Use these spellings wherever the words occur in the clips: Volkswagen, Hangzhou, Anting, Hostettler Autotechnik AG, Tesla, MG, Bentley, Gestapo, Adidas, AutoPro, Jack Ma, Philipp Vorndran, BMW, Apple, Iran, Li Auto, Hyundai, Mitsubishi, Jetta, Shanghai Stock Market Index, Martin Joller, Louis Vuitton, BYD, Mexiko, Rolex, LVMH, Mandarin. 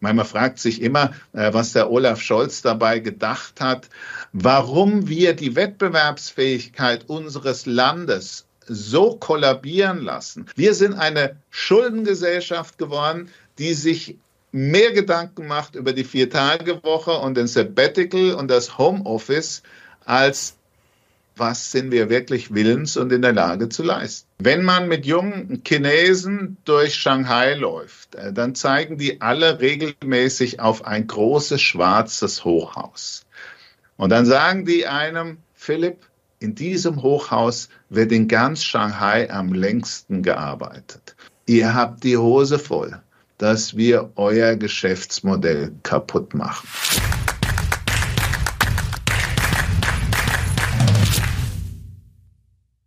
Man fragt sich immer, was der Olaf Scholz dabei gedacht hat, warum wir die Wettbewerbsfähigkeit unseres Landes so kollabieren lassen. Wir sind eine Schuldengesellschaft geworden, die sich mehr Gedanken macht über die Viertagewoche und den Sabbatical und das Homeoffice, als was sind wir wirklich willens und in der Lage zu leisten. Wenn man mit jungen Chinesen durch Shanghai läuft, dann zeigen die alle regelmäßig auf ein großes schwarzes Hochhaus. Und dann sagen die einem, Philipp, in diesem Hochhaus wird in ganz Shanghai am längsten gearbeitet. Ihr habt die Hose voll, dass wir euer Geschäftsmodell kaputt machen.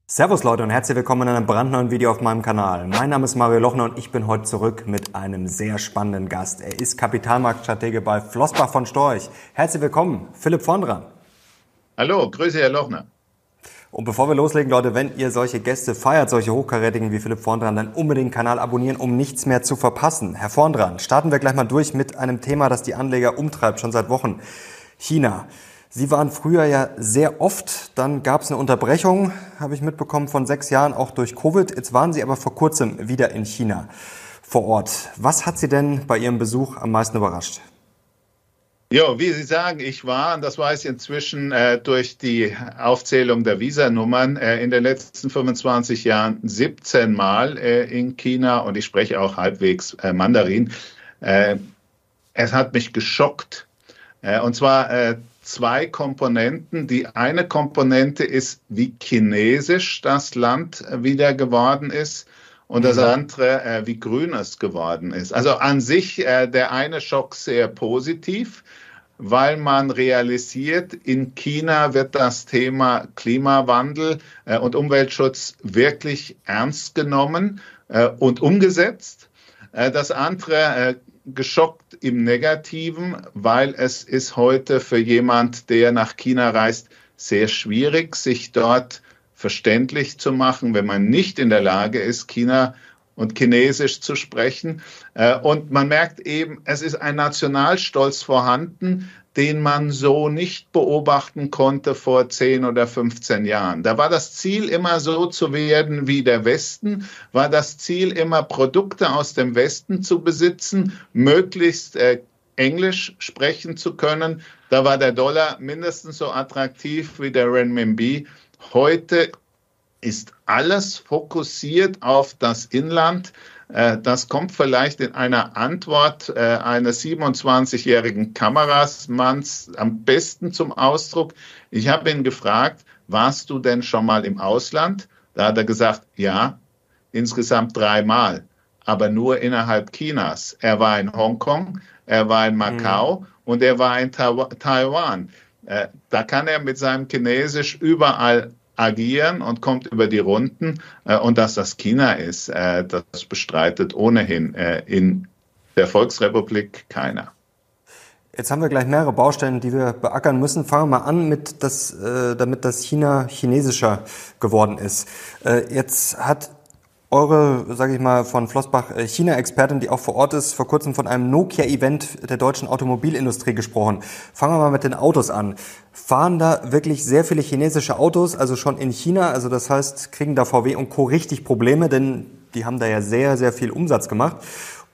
Servus Leute und herzlich willkommen in einem brandneuen Video auf meinem Kanal. Mein Name ist Mario Lochner und ich bin heute zurück mit einem sehr spannenden Gast. Er ist Kapitalmarktstratege bei Flossbach von Storch. Herzlich willkommen, Philipp Vorndran. Hallo, grüße Herr Lochner. Und bevor wir loslegen, Leute, wenn ihr solche Gäste feiert, solche Hochkarätigen wie Philipp Vorndran, dann unbedingt den Kanal abonnieren, um nichts mehr zu verpassen. Herr Vorndran, starten wir gleich mal durch mit einem Thema, das die Anleger umtreibt, schon seit Wochen. China. Sie waren früher ja sehr oft, dann gab es eine Unterbrechung, habe ich mitbekommen, von 6 Jahren, auch durch Covid. Jetzt waren Sie aber vor kurzem wieder in China vor Ort. Was hat Sie denn bei Ihrem Besuch am meisten überrascht? Ja, wie Sie sagen, ich war, und das weiß ich inzwischen durch die Aufzählung der Visanummern, in den letzten 25 Jahren 17 Mal in China und ich spreche auch halbwegs Mandarin. Es hat mich geschockt. Und zwar zwei Komponenten. Die eine Komponente ist, wie chinesisch das Land wieder geworden ist und das andere, wie grün es geworden ist. Also an sich der eine Schock sehr positiv, weil man realisiert, in China wird das Thema Klimawandel und Umweltschutz wirklich ernst genommen und umgesetzt. Das andere geschockt im Negativen, weil es ist heute für jemand, der nach China reist, sehr schwierig, sich dort verständlich zu machen, wenn man nicht in der Lage ist, China und Chinesisch zu sprechen. Und man merkt eben, es ist ein Nationalstolz vorhanden, den man so nicht beobachten konnte vor 10 oder 15 Jahren. Da war das Ziel immer so zu werden wie der Westen, war das Ziel immer Produkte aus dem Westen zu besitzen, möglichst Englisch sprechen zu können. Da war der Dollar mindestens so attraktiv wie der Renminbi. Heute ist alles fokussiert auf das Inland. Das kommt vielleicht in einer Antwort eines 27-jährigen Kameramanns am besten zum Ausdruck. Ich habe ihn gefragt, warst du denn schon mal im Ausland? Da hat er gesagt, ja, insgesamt 3 Mal, aber nur innerhalb Chinas. Er war in Hongkong, er war in Macau und er war in Taiwan. Da kann er mit seinem Chinesisch überall agieren und kommt über die Runden. Und dass das China ist, das bestreitet ohnehin in der Volksrepublik keiner. Jetzt haben wir gleich mehrere Baustellen, die wir beackern müssen. Fangen wir mal an, damit das China chinesischer geworden ist. Jetzt hat eure, sage ich mal, von Flossbach China-Expertin, die auch vor Ort ist, vor kurzem von einem Nokia-Event der deutschen Automobilindustrie gesprochen. Fangen wir mal mit den Autos an. Fahren da wirklich sehr viele chinesische Autos, also schon in China? Also das heißt, kriegen da VW und Co. richtig Probleme, denn die haben da ja sehr, sehr viel Umsatz gemacht.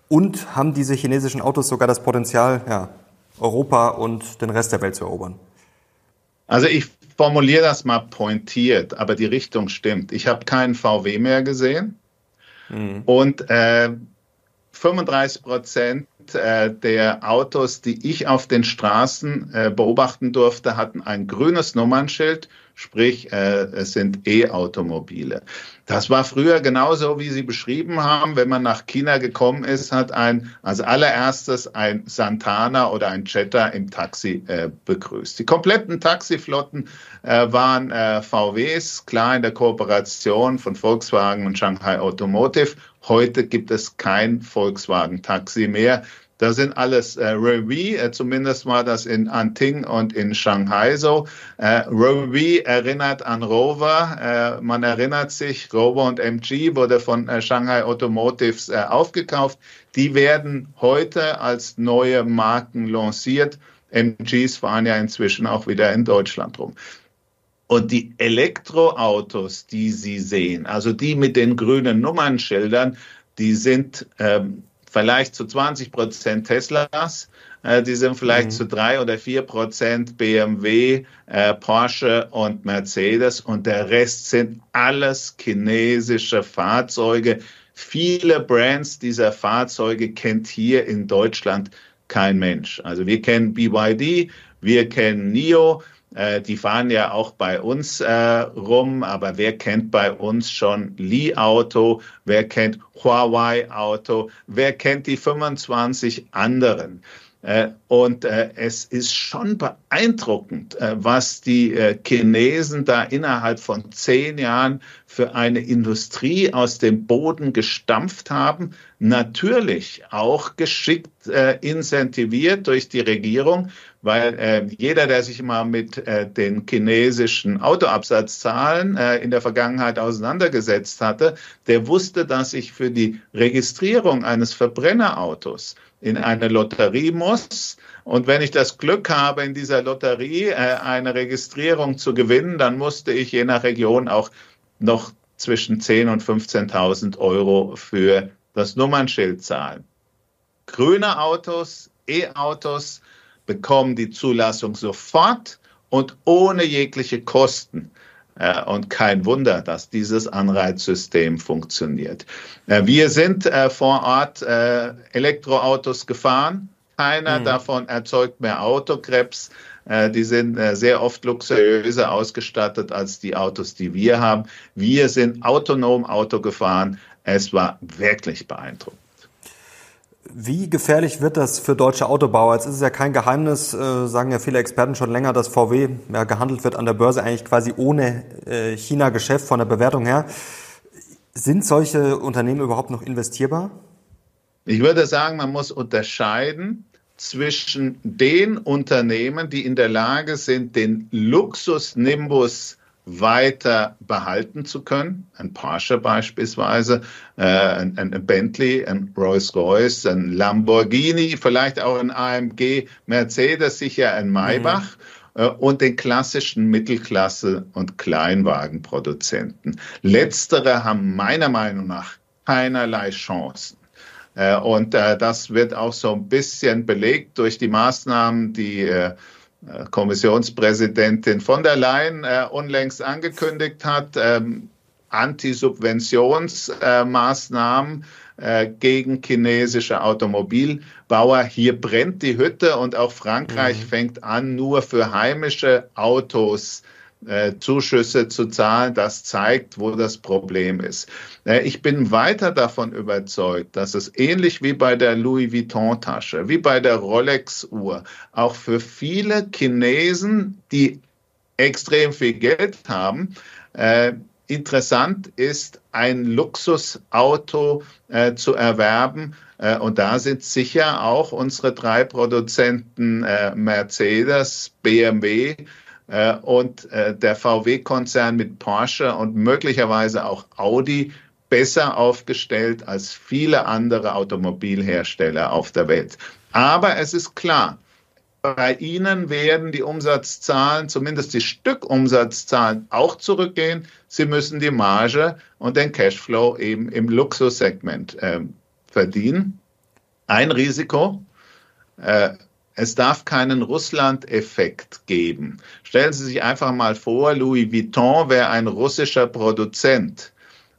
Und haben diese chinesischen Autos sogar das Potenzial, ja, Europa und den Rest der Welt zu erobern? Also ich formuliere das mal pointiert, aber die Richtung stimmt. Ich habe keinen VW mehr gesehen. Und 35% der Autos, die ich auf den Straßen beobachten durfte, hatten ein grünes Nummernschild, sprich, es sind E-Automobile. Das war früher genauso, wie Sie beschrieben haben. Wenn man nach China gekommen ist, hat als allererstes ein Santana oder ein Jetta im Taxi begrüßt. Die kompletten Taxiflotten waren VWs, klar in der Kooperation von Volkswagen und Shanghai Automotive. Heute gibt es kein Volkswagen-Taxi mehr. Da sind alles Roewe, zumindest war das in Anting und in Shanghai so. Roewe erinnert an Rover, man erinnert sich, Rover und MG wurde von Shanghai Automotives aufgekauft. Die werden heute als neue Marken lanciert. MGs fahren ja inzwischen auch wieder in Deutschland rum. Und die Elektroautos, die Sie sehen, also die mit den grünen Nummernschildern, die sind vielleicht zu 20% Teslas, die sind vielleicht zu 3 oder 4% BMW, Porsche und Mercedes und der Rest sind alles chinesische Fahrzeuge. Viele Brands dieser Fahrzeuge kennt hier in Deutschland kein Mensch. Also wir kennen BYD, wir kennen NIO, die fahren ja auch bei uns rum, aber wer kennt bei uns schon Li Auto, wer kennt Huawei Auto, wer kennt die 25 anderen? Und es ist schon beeindruckend, was die Chinesen da innerhalb von 10 Jahren für eine Industrie aus dem Boden gestampft haben. Natürlich auch geschickt incentiviert durch die Regierung, weil jeder, der sich mal mit den chinesischen Autoabsatzzahlen in der Vergangenheit auseinandergesetzt hatte, der wusste, dass ich für die Registrierung eines Verbrennerautos in eine Lotterie muss. Und wenn ich das Glück habe, in dieser Lotterie eine Registrierung zu gewinnen, dann musste ich je nach Region auch noch zwischen 10.000 und 15.000 Euro für das Nummernschild zahlen. Grüne Autos, E-Autos bekommen die Zulassung sofort und ohne jegliche Kosten. Und kein Wunder, dass dieses Anreizsystem funktioniert. Wir sind vor Ort Elektroautos gefahren. Keiner davon erzeugt mehr Autokrebs. Die sind sehr oft luxuriöser ausgestattet als die Autos, die wir haben. Wir sind autonom Auto gefahren. Es war wirklich beeindruckend. Wie gefährlich wird das für deutsche Autobauer? Jetzt ist es ja kein Geheimnis, sagen ja viele Experten schon länger, dass VW ja gehandelt wird an der Börse eigentlich quasi ohne China-Geschäft von der Bewertung her. Sind solche Unternehmen überhaupt noch investierbar? Ich würde sagen, man muss unterscheiden zwischen den Unternehmen, die in der Lage sind, den Luxus-Nimbus weiter behalten zu können, ein Porsche beispielsweise, ein Bentley, ein Rolls-Royce, ein Lamborghini, vielleicht auch ein AMG, Mercedes, sicher ein Maybach und den klassischen Mittelklasse- und Kleinwagenproduzenten. Letztere haben meiner Meinung nach keinerlei Chancen. Und das wird auch so ein bisschen belegt durch die Maßnahmen, die Kommissionspräsidentin von der Leyen unlängst angekündigt hat, Antisubventionsmaßnahmen gegen chinesische Automobilbauer. Hier brennt die Hütte und auch Frankreich fängt an, nur für heimische Autos Zuschüsse zu zahlen. Das zeigt, wo das Problem ist. Ich bin weiter davon überzeugt, dass es ähnlich wie bei der Louis Vuitton-Tasche, wie bei der Rolex-Uhr, auch für viele Chinesen, die extrem viel Geld haben, interessant ist, ein Luxusauto zu erwerben. Und da sind sicher auch unsere 3 Produzenten Mercedes, BMW, und der VW-Konzern mit Porsche und möglicherweise auch Audi besser aufgestellt als viele andere Automobilhersteller auf der Welt. Aber es ist klar, bei ihnen werden die Umsatzzahlen, zumindest die Stückumsatzzahlen, auch zurückgehen. Sie müssen die Marge und den Cashflow eben im Luxussegment verdienen. Ein Risiko. Es darf keinen Russland-Effekt geben. Stellen Sie sich einfach mal vor, Louis Vuitton wäre ein russischer Produzent.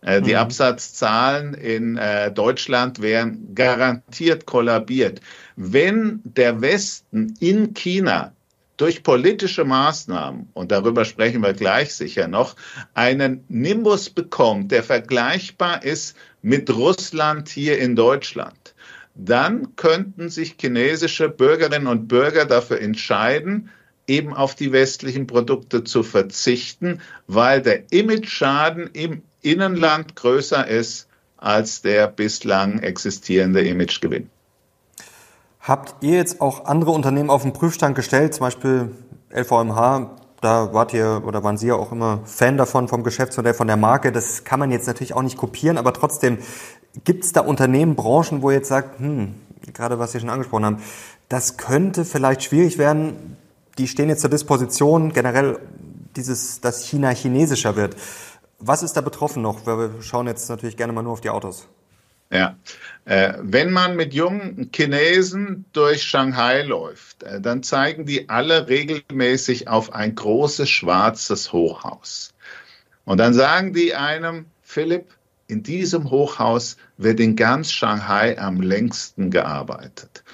Die Absatzzahlen in Deutschland wären garantiert kollabiert. Wenn der Westen in China durch politische Maßnahmen, und darüber sprechen wir gleich sicher noch, einen Nimbus bekommt, der vergleichbar ist mit Russland hier in Deutschland, dann könnten sich chinesische Bürgerinnen und Bürger dafür entscheiden, eben auf die westlichen Produkte zu verzichten, weil der Image-Schaden im Inland größer ist als der bislang existierende Imagegewinn. Habt ihr jetzt auch andere Unternehmen auf den Prüfstand gestellt, zum Beispiel LVMH? Da wart ihr oder waren Sie ja auch immer Fan davon, vom Geschäftsmodell, von der Marke. Das kann man jetzt natürlich auch nicht kopieren, aber trotzdem gibt es da Unternehmen, Branchen, wo ihr jetzt sagt, gerade was Sie schon angesprochen haben, das könnte vielleicht schwierig werden. Die stehen jetzt zur Disposition, generell dass China chinesischer wird. Was ist da betroffen noch? Wir schauen jetzt natürlich gerne mal nur auf die Autos. Ja, wenn man mit jungen Chinesen durch Shanghai läuft, dann zeigen die alle regelmäßig auf ein großes schwarzes Hochhaus. Und dann sagen die einem, Philipp, in diesem Hochhaus wird in ganz Shanghai am längsten gearbeitet.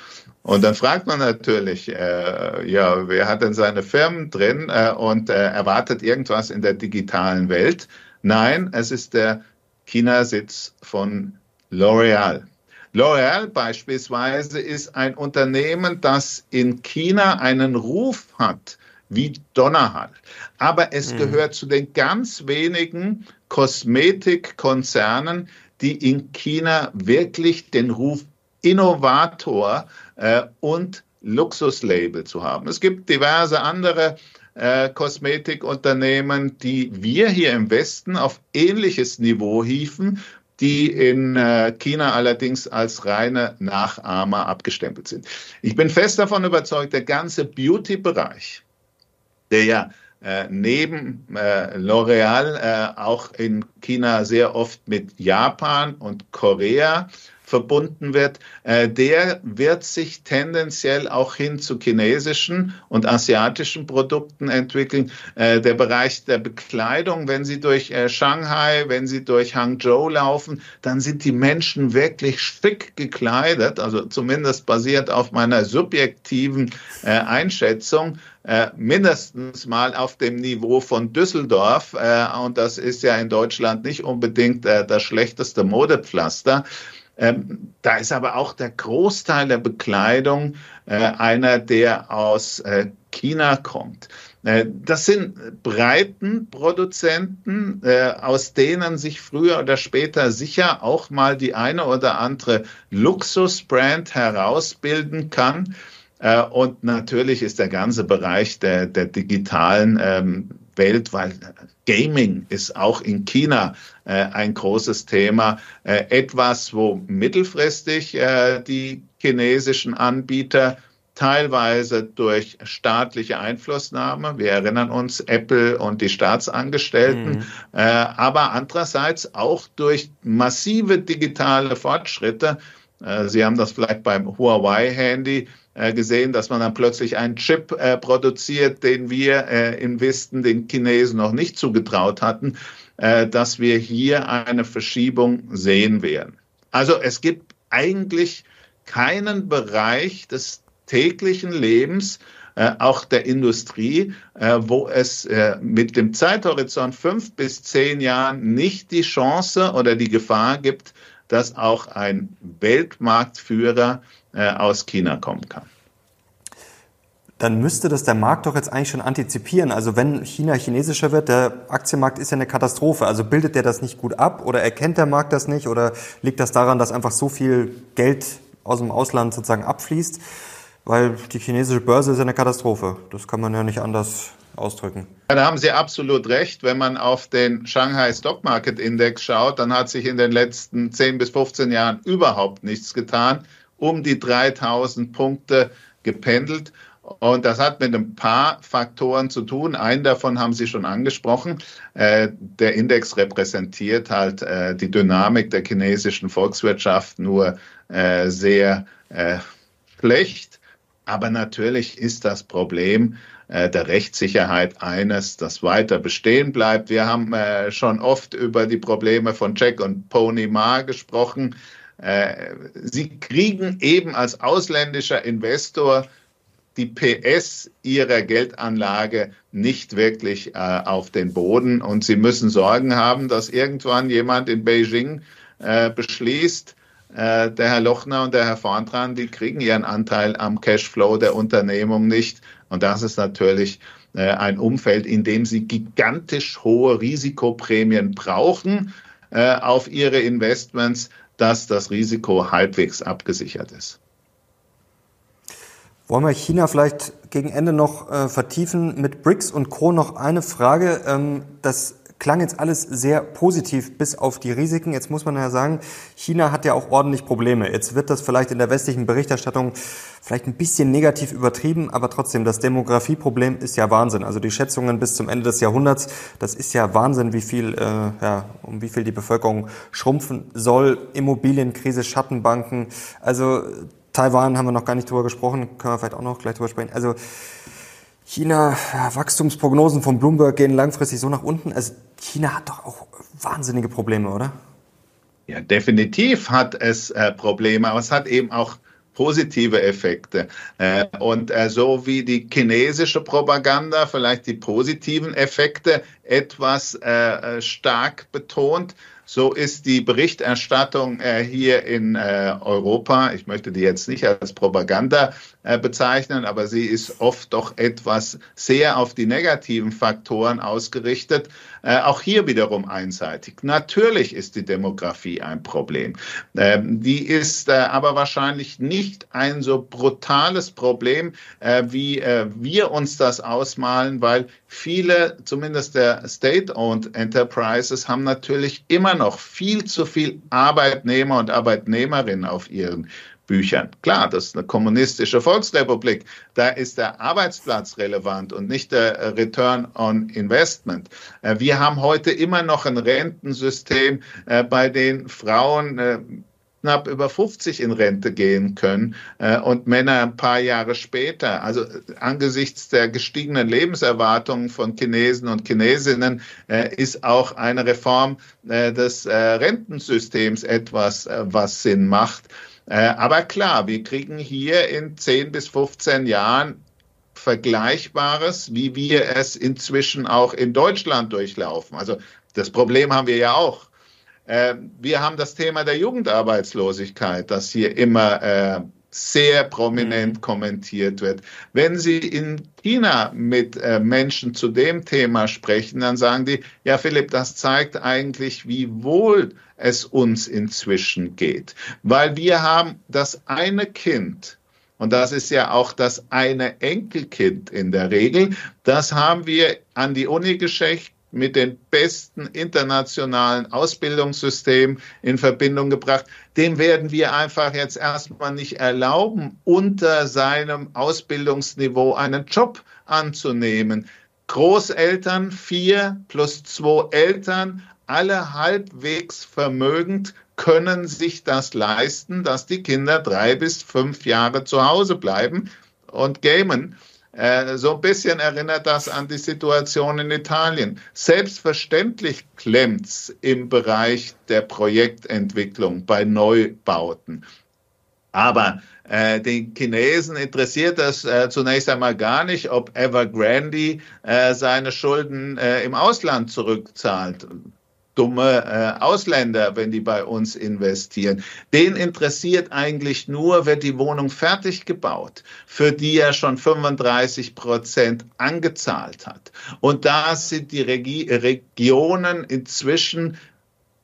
Und dann fragt man natürlich, ja, wer hat denn seine Firmen drin und erwartet irgendwas in der digitalen Welt? Nein, es ist der China-Sitz von L'Oréal. L'Oréal beispielsweise ist ein Unternehmen, das in China einen Ruf hat wie Donnerhall. Aber es gehört zu den ganz wenigen Kosmetikkonzernen, die in China wirklich den Ruf Innovator und Luxuslabel zu haben. Es gibt diverse andere Kosmetikunternehmen, die wir hier im Westen auf ähnliches Niveau hieven, die in China allerdings als reine Nachahmer abgestempelt sind. Ich bin fest davon überzeugt, der ganze Beauty-Bereich, der ja neben L'Oréal auch in China sehr oft mit Japan und Korea verbunden wird, der wird sich tendenziell auch hin zu chinesischen und asiatischen Produkten entwickeln. Der Bereich der Bekleidung, wenn Sie durch Shanghai, wenn Sie durch Hangzhou laufen, dann sind die Menschen wirklich schick gekleidet, also zumindest basierend auf meiner subjektiven Einschätzung, mindestens mal auf dem Niveau von Düsseldorf. Und das ist ja in Deutschland nicht unbedingt das schlechteste Modepflaster. Da ist aber auch der Großteil der Bekleidung einer, der aus China kommt. Das sind Breitenproduzenten, aus denen sich früher oder später sicher auch mal die eine oder andere Luxusbrand herausbilden kann. Und natürlich ist der ganze Bereich der digitalen Welt, weil Gaming ist auch in China ein großes Thema. Etwas, wo mittelfristig die chinesischen Anbieter teilweise durch staatliche Einflussnahme, wir erinnern uns, Apple und die Staatsangestellten, aber andererseits auch durch massive digitale Fortschritte. Sie haben das vielleicht beim Huawei-Handy gesehen, dass man dann plötzlich einen Chip produziert, den wir im Westen den Chinesen noch nicht zugetraut hatten, dass wir hier eine Verschiebung sehen werden. Also es gibt eigentlich keinen Bereich des täglichen Lebens, auch der Industrie, wo es mit dem Zeithorizont 5 bis 10 Jahren nicht die Chance oder die Gefahr gibt, dass auch ein Weltmarktführer aus China kommen kann. Dann müsste das der Markt doch jetzt eigentlich schon antizipieren. Also wenn China chinesischer wird, der Aktienmarkt ist ja eine Katastrophe. Also bildet der das nicht gut ab oder erkennt der Markt das nicht oder liegt das daran, dass einfach so viel Geld aus dem Ausland sozusagen abfließt? Weil die chinesische Börse ist ja eine Katastrophe. Das kann man ja nicht anders ausdrücken. Ja, da haben Sie absolut recht. Wenn man auf den Shanghai Stock Market Index schaut, dann hat sich in den letzten 10 bis 15 Jahren überhaupt nichts getan. Um die 3000 Punkte gependelt. Und das hat mit ein paar Faktoren zu tun. Einen davon haben Sie schon angesprochen. Der Index repräsentiert halt die Dynamik der chinesischen Volkswirtschaft nur sehr schlecht. Aber natürlich ist das Problem der Rechtssicherheit eines, das weiter bestehen bleibt. Wir haben schon oft über die Probleme von Jack und Pony Ma gesprochen. Sie kriegen eben als ausländischer Investor die PS ihrer Geldanlage nicht wirklich auf den Boden. Und sie müssen Sorgen haben, dass irgendwann jemand in Beijing beschließt, der Herr Lochner und der Herr Vorndran, die kriegen ihren Anteil am Cashflow der Unternehmung nicht. Und das ist natürlich ein Umfeld, in dem sie gigantisch hohe Risikoprämien brauchen auf ihre Investments, dass das Risiko halbwegs abgesichert ist. Wollen wir China vielleicht gegen Ende noch vertiefen mit BRICS und Co. Noch eine Frage. Das klang jetzt alles sehr positiv bis auf die Risiken. Jetzt muss man ja sagen, China hat ja auch ordentlich Probleme. Jetzt wird das vielleicht in der westlichen Berichterstattung vielleicht ein bisschen negativ übertrieben, aber trotzdem, das Demografieproblem ist ja Wahnsinn. Also die Schätzungen bis zum Ende des Jahrhunderts, das ist ja Wahnsinn, wie viel, um wie viel die Bevölkerung schrumpfen soll. Immobilienkrise, Schattenbanken, also Taiwan haben wir noch gar nicht drüber gesprochen, können wir vielleicht auch noch gleich drüber sprechen. Also China, ja, Wachstumsprognosen von Bloomberg gehen langfristig so nach unten. Also China hat doch auch wahnsinnige Probleme, oder? Ja, definitiv hat es Probleme, aber es hat eben auch positive Effekte. So wie die chinesische Propaganda vielleicht die positiven Effekte etwas stark betont, so ist die Berichterstattung hier in Europa, ich möchte die jetzt nicht als Propaganda bezeichnen, aber sie ist oft doch etwas sehr auf die negativen Faktoren ausgerichtet. Auch hier wiederum einseitig. Natürlich ist die Demografie ein Problem. Die ist aber wahrscheinlich nicht ein so brutales Problem, wie wir uns das ausmalen, weil viele, zumindest der State-owned Enterprises, haben natürlich immer noch viel zu viel Arbeitnehmer und Arbeitnehmerinnen auf ihren Büchern. Klar, das ist eine kommunistische Volksrepublik. Da ist der Arbeitsplatz relevant und nicht der Return on Investment. Wir haben heute immer noch ein Rentensystem, bei dem Frauen knapp über 50 in Rente gehen können und Männer ein paar Jahre später. Also angesichts der gestiegenen Lebenserwartungen von Chinesen und Chinesinnen ist auch eine Reform des Rentensystems etwas, was Sinn macht. Aber klar, wir kriegen hier in 10 bis 15 Jahren Vergleichbares, wie wir es inzwischen auch in Deutschland durchlaufen. Also das Problem haben wir ja auch. Wir haben das Thema der Jugendarbeitslosigkeit, das hier immer sehr prominent kommentiert wird. Wenn Sie in China mit Menschen zu dem Thema sprechen, dann sagen die, ja Philipp, das zeigt eigentlich, wie wohl es uns inzwischen geht. Weil wir haben das eine Kind, und das ist ja auch das eine Enkelkind in der Regel, das haben wir an die Uni geschickt, mit den besten internationalen Ausbildungssystemen in Verbindung gebracht. Dem werden wir einfach jetzt erstmal nicht erlauben, unter seinem Ausbildungsniveau einen Job anzunehmen. Großeltern, 4 plus 2 Eltern, alle halbwegs vermögend, können sich das leisten, dass die Kinder 3 bis 5 Jahre zu Hause bleiben und gamen. So ein bisschen erinnert das an die Situation in Italien. Selbstverständlich klemmt es im Bereich der Projektentwicklung bei Neubauten. Aber den Chinesen interessiert das zunächst einmal gar nicht, ob Evergrande seine Schulden im Ausland zurückzahlt. Dumme Ausländer, wenn die bei uns investieren. Den interessiert eigentlich nur, wird die Wohnung fertig gebaut, für die er schon 35% angezahlt hat. Und da sind die Regionen inzwischen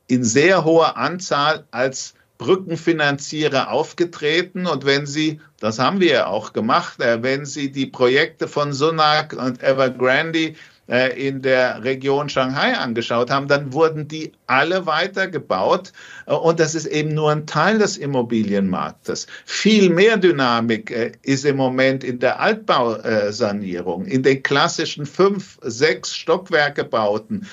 in sehr hoher Anzahl als Brückenfinanzierer aufgetreten, und wenn sie, das haben wir ja auch gemacht, wenn sie die Projekte von Sunak und Evergrande in der Region Shanghai angeschaut haben, dann wurden die alle weitergebaut, und das ist eben nur ein Teil des Immobilienmarktes. Viel mehr Dynamik ist im Moment in der Altbausanierung, in den klassischen 5-, 6 Stockwerkebauten,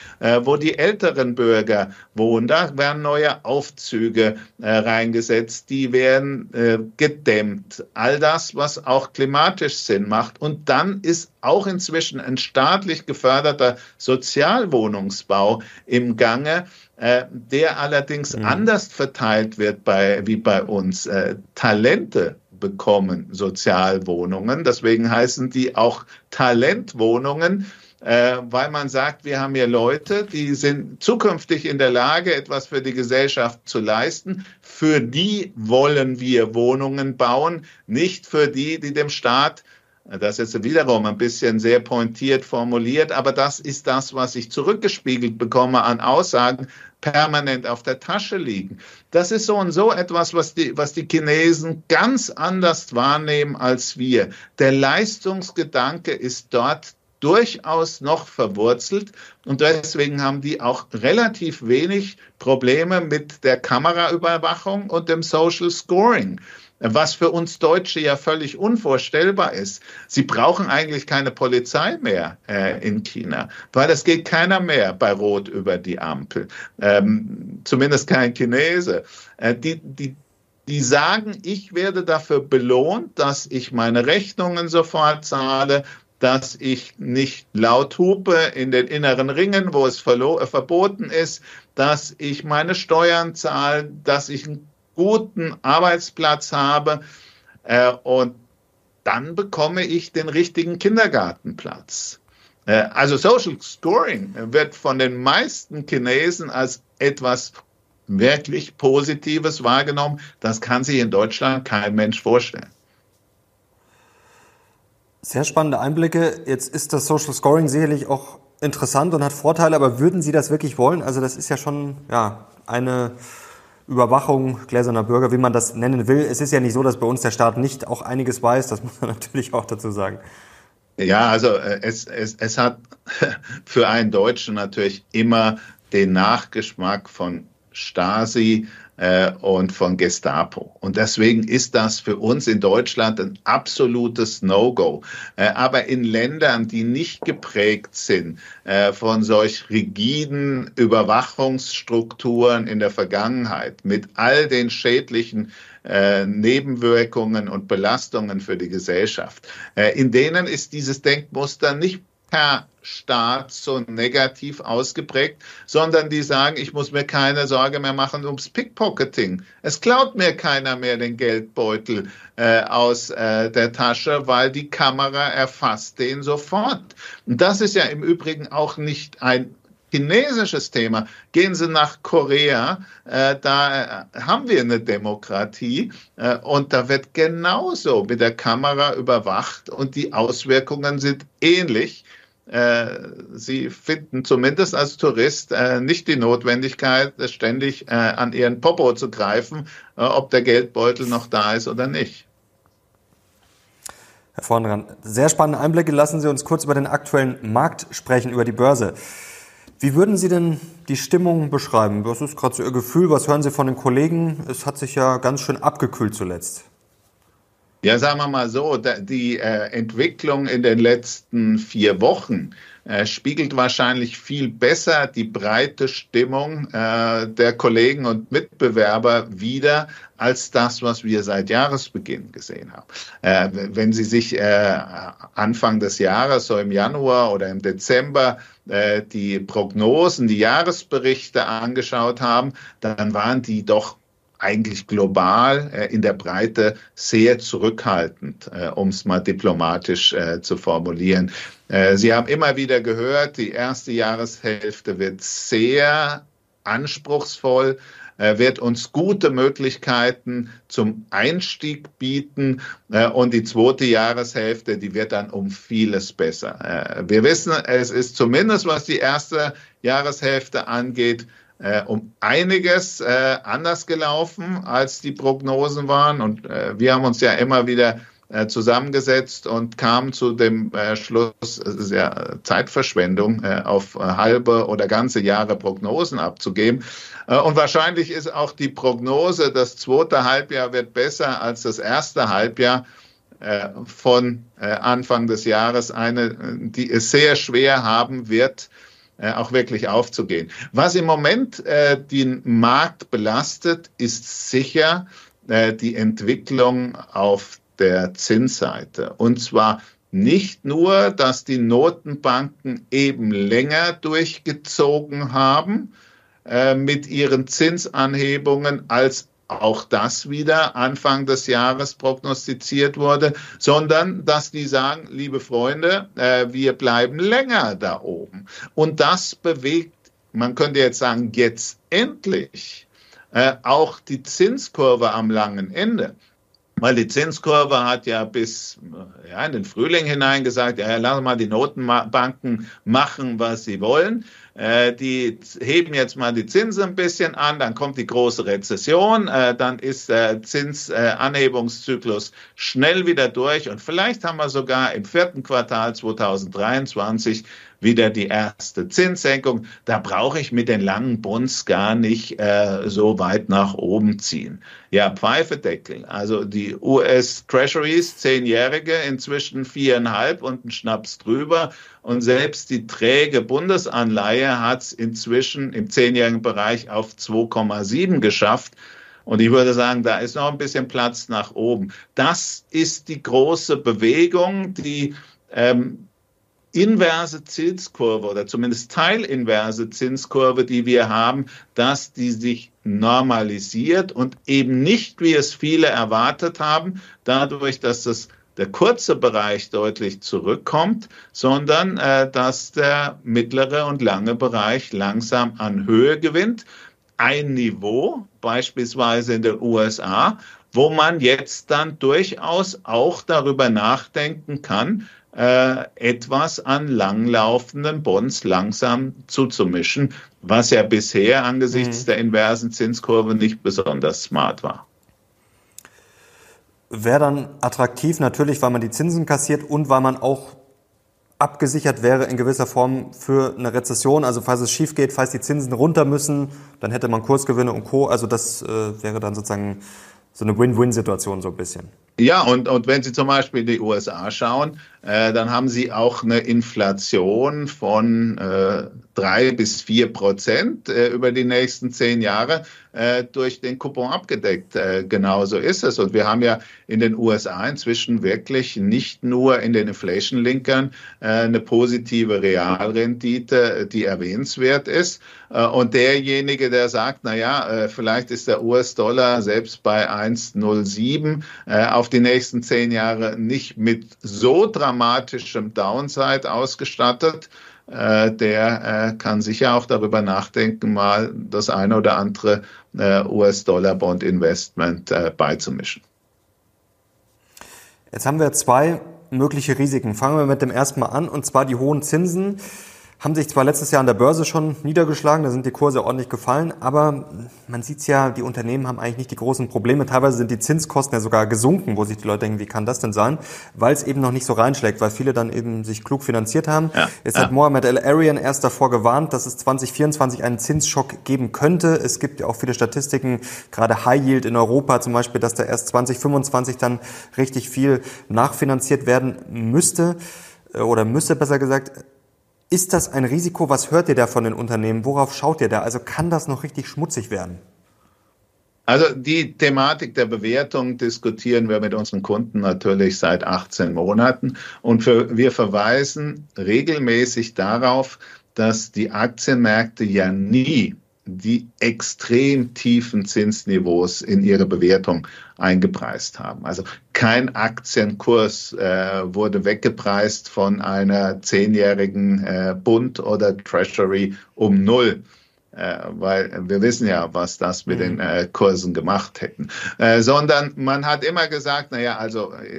wo die älteren Bürger wohnen. Da werden neue Aufzüge reingesetzt, die werden gedämmt. All das, was auch klimatisch Sinn macht. Und dann ist auch inzwischen ein staatlich geförderter Sozialwohnungsbau im Gange, der allerdings anders verteilt wird wie bei uns. Talente bekommen Sozialwohnungen, deswegen heißen die auch Talentwohnungen, weil man sagt, wir haben hier Leute, die sind zukünftig in der Lage, etwas für die Gesellschaft zu leisten. Für die wollen wir Wohnungen bauen, nicht für die, die dem Staat Das ist jetzt wiederum ein bisschen sehr pointiert formuliert, aber das ist das, was ich zurückgespiegelt bekomme an Aussagen, permanent auf der Tasche liegen. Das ist so und so etwas, was die Chinesen ganz anders wahrnehmen als wir. Der Leistungsgedanke ist dort durchaus noch verwurzelt und deswegen haben die auch relativ wenig Probleme mit der Kameraüberwachung und dem Social Scoring, was für uns Deutsche ja völlig unvorstellbar ist. Sie brauchen eigentlich keine Polizei mehr in China, weil es geht keiner mehr bei Rot über die Ampel, zumindest kein Chinese. Die sagen, ich werde dafür belohnt, dass ich meine Rechnungen sofort zahle, dass ich nicht laut hupe in den inneren Ringen, wo es verboten ist, dass ich meine Steuern zahle, dass ich einen guten Arbeitsplatz habe und dann bekomme ich den richtigen Kindergartenplatz. Also Social Scoring wird von den meisten Chinesen als etwas wirklich Positives wahrgenommen. Das kann sich in Deutschland kein Mensch vorstellen. Sehr spannende Einblicke. Jetzt ist das Social Scoring sicherlich auch interessant und hat Vorteile, aber würden Sie das wirklich wollen? Also das ist ja schon eine Überwachung gläserner Bürger, wie man das nennen will. Es ist ja nicht so, dass bei uns der Staat nicht auch einiges weiß. Das muss man natürlich auch dazu sagen. Ja, also es hat für einen Deutschen natürlich immer den Nachgeschmack von Stasi und von Gestapo. Und deswegen ist das für uns in Deutschland ein absolutes No-Go. Aber in Ländern, die nicht geprägt sind von solch rigiden Überwachungsstrukturen in der Vergangenheit, mit all den schädlichen Nebenwirkungen und Belastungen für die Gesellschaft, in denen ist dieses Denkmuster nicht per Staat so negativ ausgeprägt, sondern die sagen, ich muss mir keine Sorge mehr machen ums Pickpocketing. Es klaut mir keiner mehr den Geldbeutel aus der Tasche, weil die Kamera erfasst den sofort. Und das ist ja im Übrigen auch nicht ein chinesisches Thema. Gehen Sie nach Korea, da haben wir eine Demokratie und da wird genauso mit der Kamera überwacht und die Auswirkungen sind ähnlich. Sie finden zumindest als Tourist nicht die Notwendigkeit, ständig an Ihren Popo zu greifen, ob der Geldbeutel noch da ist oder nicht. Herr Vorndran, sehr spannende Einblicke. Lassen Sie uns kurz über den aktuellen Markt sprechen, über die Börse. Wie würden Sie denn die Stimmung beschreiben? Was ist gerade so Ihr Gefühl? Was hören Sie von den Kollegen? Es hat sich ja ganz schön abgekühlt zuletzt. Ja, sagen wir mal so, die Entwicklung in den letzten 4 Wochen spiegelt wahrscheinlich viel besser die breite Stimmung der Kollegen und Mitbewerber wider, als das, was wir seit Jahresbeginn gesehen haben. Wenn Sie sich Anfang des Jahres, so im Januar oder im Dezember, die Prognosen, die Jahresberichte angeschaut haben, dann waren die doch eigentlich global in der Breite sehr zurückhaltend, um es mal diplomatisch zu formulieren. Sie haben immer wieder gehört, die erste Jahreshälfte wird sehr anspruchsvoll, wird uns gute Möglichkeiten zum Einstieg bieten und die zweite Jahreshälfte, die wird dann um vieles besser. Wir wissen, es ist zumindest, was die erste Jahreshälfte angeht, um einiges anders gelaufen, als die Prognosen waren. Und wir haben uns ja immer wieder zusammengesetzt und kamen zu dem Schluss, es ist ja Zeitverschwendung, auf halbe oder ganze Jahre Prognosen abzugeben. Und wahrscheinlich ist auch die Prognose, das zweite Halbjahr wird besser als das erste Halbjahr von Anfang des Jahres, eine, die es sehr schwer haben wird, auch wirklich aufzugehen. Was im Moment den Markt belastet, ist sicher die Entwicklung auf der Zinsseite. Und zwar nicht nur, dass die Notenbanken eben länger durchgezogen haben mit ihren Zinsanhebungen, als auch das wieder Anfang des Jahres prognostiziert wurde, sondern dass die sagen, liebe Freunde, wir bleiben länger da oben. Und das bewegt, man könnte jetzt sagen, jetzt endlich auch die Zinskurve am langen Ende. Mal die Zinskurve hat ja bis in den Frühling hinein gesagt, ja, lass mal die Notenbanken machen, was sie wollen. Die heben jetzt mal die Zinsen ein bisschen an, dann kommt die große Rezession, dann ist der Zinsanhebungszyklus schnell wieder durch und vielleicht haben wir sogar im vierten Quartal 2023 wieder die erste Zinssenkung. Da brauche ich mit den langen Bunds gar nicht so weit nach oben ziehen. Ja, Pfeifedeckel, also die US-Treasuries, 10-Jährige, inzwischen 4,5 und ein Schnaps drüber. Und selbst die träge Bundesanleihe hat es inzwischen im 10-jährigen Bereich auf 2,7 geschafft. Und ich würde sagen, da ist noch ein bisschen Platz nach oben. Das ist die große Bewegung, die inverse Zinskurve oder zumindest teilinverse Zinskurve, die wir haben, dass die sich normalisiert und eben nicht, wie es viele erwartet haben, dadurch, dass der kurze Bereich deutlich zurückkommt, sondern dass der mittlere und lange Bereich langsam an Höhe gewinnt. Ein Niveau, beispielsweise in den USA, wo man jetzt dann durchaus auch darüber nachdenken kann, etwas an langlaufenden Bonds langsam zuzumischen, was ja bisher angesichts der inversen Zinskurve nicht besonders smart war. Wäre dann attraktiv, natürlich, weil man die Zinsen kassiert und weil man auch abgesichert wäre in gewisser Form für eine Rezession. Also falls es schief geht, falls die Zinsen runter müssen, dann hätte man Kursgewinne und Co. Also das wäre dann sozusagen so eine Win-Win-Situation so ein bisschen. Ja, und wenn Sie zum Beispiel in die USA schauen, dann haben Sie auch eine Inflation von 3 bis 4% über die nächsten 10 Jahre durch den Coupon abgedeckt. Genauso ist es. Und wir haben ja in den USA inzwischen wirklich nicht nur in den Inflation-Linkern eine positive Realrendite, die erwähnenswert ist. Und derjenige, der sagt, vielleicht ist der US-Dollar selbst bei 1,07 auf die nächsten 10 Jahre nicht mit so dramatischem Downside ausgestattet, der kann sicher auch darüber nachdenken, mal das eine oder andere US-Dollar-Bond-Investment beizumischen. Jetzt haben wir 2 mögliche Risiken. Fangen wir mit dem ersten mal an, und zwar die hohen Zinsen. Haben sich zwar letztes Jahr an der Börse schon niedergeschlagen, da sind die Kurse ordentlich gefallen, aber man sieht es ja, die Unternehmen haben eigentlich nicht die großen Probleme. Teilweise sind die Zinskosten ja sogar gesunken, wo sich die Leute denken, wie kann das denn sein? Weil es eben noch nicht so reinschlägt, weil viele dann eben sich klug finanziert haben. Ja. Jetzt hat Mohamed El-Arian erst davor gewarnt, dass es 2024 einen Zinsschock geben könnte. Es gibt ja auch viele Statistiken, gerade High Yield in Europa zum Beispiel, dass da erst 2025 dann richtig viel nachfinanziert werden müsste. Ist das ein Risiko? Was hört ihr da von den Unternehmen? Worauf schaut ihr da? Also kann das noch richtig schmutzig werden? Also die Thematik der Bewertung diskutieren wir mit unseren Kunden natürlich seit 18 Monaten. Und wir verweisen regelmäßig darauf, dass die Aktienmärkte ja nie die extrem tiefen Zinsniveaus in ihre Bewertung eingepreist haben. Also kein Aktienkurs wurde weggepreist von einer 10-jährigen Bund oder Treasury um 0. Weil wir wissen ja, was das mit den Kursen gemacht hätten. Sondern man hat immer gesagt,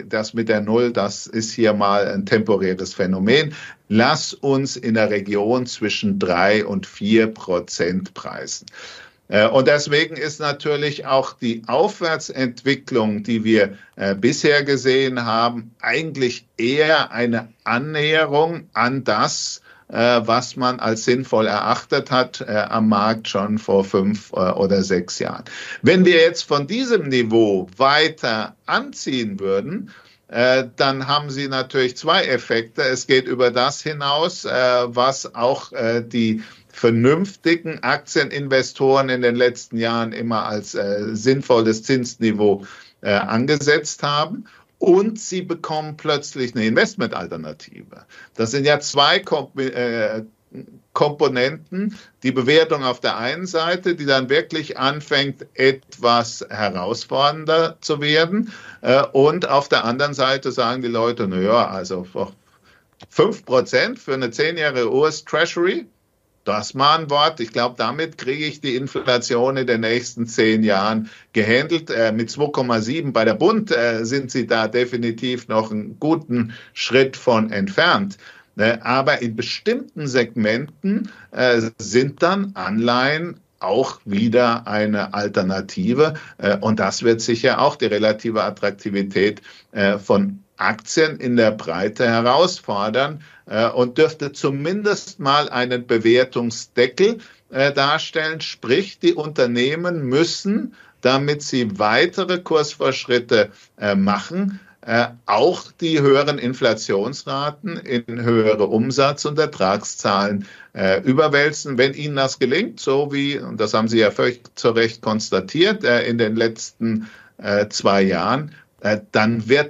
das mit der 0, das ist hier mal ein temporäres Phänomen. Lass uns in der Region zwischen 3% und 4% preisen. Und deswegen ist natürlich auch die Aufwärtsentwicklung, die wir bisher gesehen haben, eigentlich eher eine Annäherung an das, was man als sinnvoll erachtet hat am Markt schon vor 5 oder 6 Jahren. Wenn wir jetzt von diesem Niveau weiter anziehen würden, dann haben Sie natürlich 2 Effekte. Es geht über das hinaus, was auch die vernünftigen Aktieninvestoren in den letzten Jahren immer als sinnvolles Zinsniveau angesetzt haben. Und sie bekommen plötzlich eine Investmentalternative. Das sind ja 2 Komponenten. Die Bewertung auf der einen Seite, die dann wirklich anfängt, etwas herausfordernder zu werden. Und auf der anderen Seite sagen die Leute, 5% für eine 10-jährige US-Treasury, Das war ein Wort. Ich glaube, damit kriege ich die Inflation in den nächsten 10 Jahren gehandelt. Mit 2,7 bei der Bund sind sie da definitiv noch einen guten Schritt von entfernt. Aber in bestimmten Segmenten sind dann Anleihen auch wieder eine Alternative. Und das wird sicher auch die relative Attraktivität von Aktien in der Breite herausfordern und dürfte zumindest mal einen Bewertungsdeckel darstellen. Sprich, die Unternehmen müssen, damit sie weitere Kursfortschritte machen, auch die höheren Inflationsraten in höhere Umsatz- und Ertragszahlen überwälzen. Wenn ihnen das gelingt, so wie, und das haben Sie ja völlig zu Recht konstatiert, in den letzten 2 Jahren, dann wird...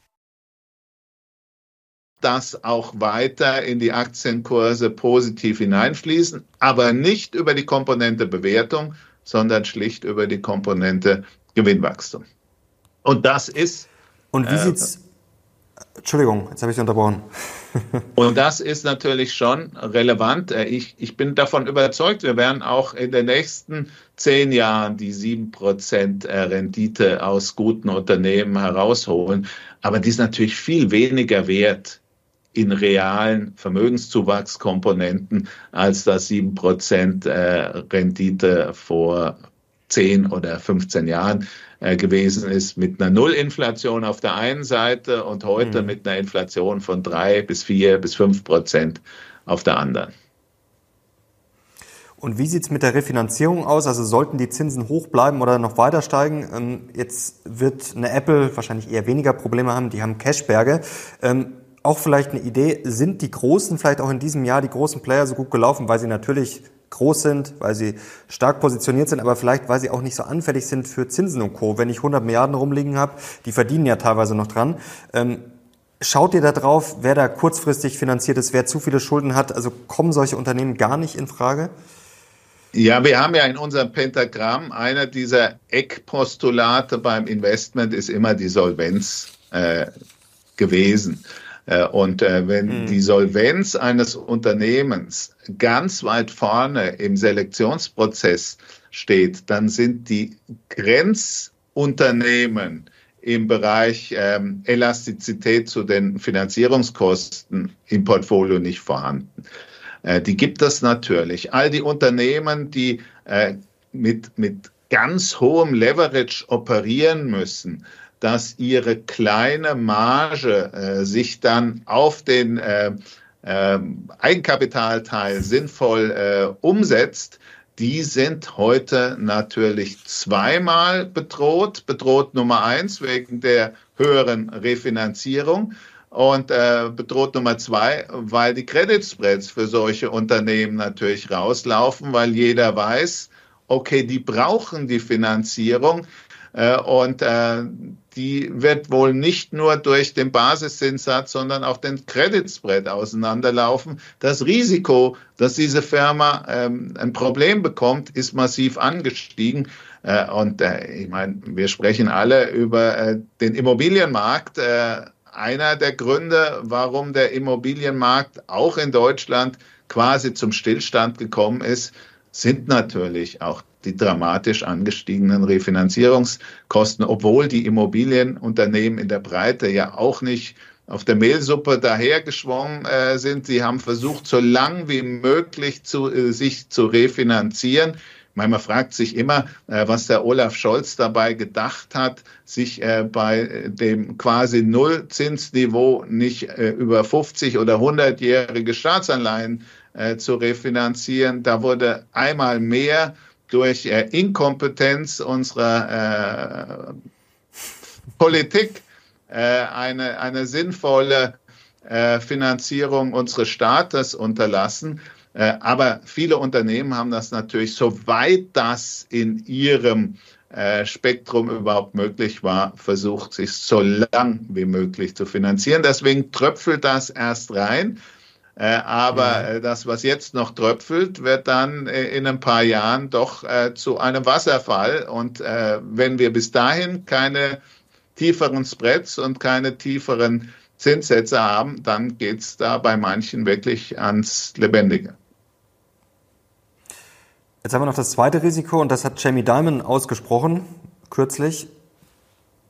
Das auch weiter in die Aktienkurse positiv hineinfließen, aber nicht über die Komponente Bewertung, sondern schlicht über die Komponente Gewinnwachstum. Und das ist... Und wie sieht's... Entschuldigung, jetzt habe ich Sie unterbrochen. Und das ist natürlich schon relevant. Ich bin davon überzeugt, wir werden auch in den nächsten 10 Jahren die 7% Rendite aus guten Unternehmen herausholen. Aber die ist natürlich viel weniger wert in realen Vermögenszuwachskomponenten, als das 7% Rendite vor 10 oder 15 Jahren gewesen ist, mit einer Nullinflation auf der einen Seite und heute mit einer Inflation von 3 bis 4 bis 5% auf der anderen. Und wie sieht es mit der Refinanzierung aus? Also sollten die Zinsen hoch bleiben oder noch weiter steigen? Jetzt wird eine Apple wahrscheinlich eher weniger Probleme haben, die haben Cashberge. Auch vielleicht eine Idee, sind die Großen vielleicht auch in diesem Jahr, die großen Player so gut gelaufen, weil sie natürlich groß sind, weil sie stark positioniert sind, aber vielleicht, weil sie auch nicht so anfällig sind für Zinsen und Co. Wenn ich 100 Milliarden rumliegen habe, die verdienen ja teilweise noch dran. Schaut ihr da drauf, wer da kurzfristig finanziert ist, wer zu viele Schulden hat? Also kommen solche Unternehmen gar nicht in Frage? Ja, wir haben ja in unserem Pentagramm, einer dieser Eckpostulate beim Investment ist immer die Solvenz gewesen. Und wenn die Solvenz eines Unternehmens ganz weit vorne im Selektionsprozess steht, dann sind die Grenzunternehmen im Bereich Elastizität zu den Finanzierungskosten im Portfolio nicht vorhanden. Die gibt es natürlich. All die Unternehmen, die mit ganz hohem Leverage operieren müssen, dass ihre kleine Marge sich dann auf den Eigenkapitalteil sinnvoll umsetzt, die sind heute natürlich zweimal bedroht. Bedroht Nummer 1 wegen der höheren Refinanzierung und bedroht Nummer 2, weil die Credit-Spreads für solche Unternehmen natürlich rauslaufen, weil jeder weiß, okay, die brauchen die Finanzierung. Und die wird wohl nicht nur durch den Basiszinssatz, sondern auch den Credit-Spread auseinanderlaufen. Das Risiko, dass diese Firma ein Problem bekommt, ist massiv angestiegen. Und ich meine, wir sprechen alle über den Immobilienmarkt. Einer der Gründe, warum der Immobilienmarkt auch in Deutschland quasi zum Stillstand gekommen ist, sind natürlich auch die dramatisch angestiegenen Refinanzierungskosten, obwohl die Immobilienunternehmen in der Breite ja auch nicht auf der Mehlsuppe dahergeschwommen sind. Sie haben versucht, so lang wie möglich sich zu refinanzieren. Ich meine, man fragt sich immer, was der Olaf Scholz dabei gedacht hat, sich bei dem quasi Nullzinsniveau nicht über 50- oder 100-jährige Staatsanleihen zu refinanzieren. Da wurde einmal mehr durch Inkompetenz unserer Politik eine sinnvolle Finanzierung unseres Staates unterlassen. Aber viele Unternehmen haben das natürlich, soweit das in ihrem Spektrum überhaupt möglich war, versucht, sich so lang wie möglich zu finanzieren. Deswegen tröpfelt das erst rein. Aber das, was jetzt noch tröpfelt, wird dann in ein paar Jahren doch zu einem Wasserfall. Und wenn wir bis dahin keine tieferen Spreads und keine tieferen Zinssätze haben, dann geht es da bei manchen wirklich ans Lebendige. Jetzt haben wir noch das zweite Risiko, und das hat Jamie Dimon ausgesprochen, kürzlich.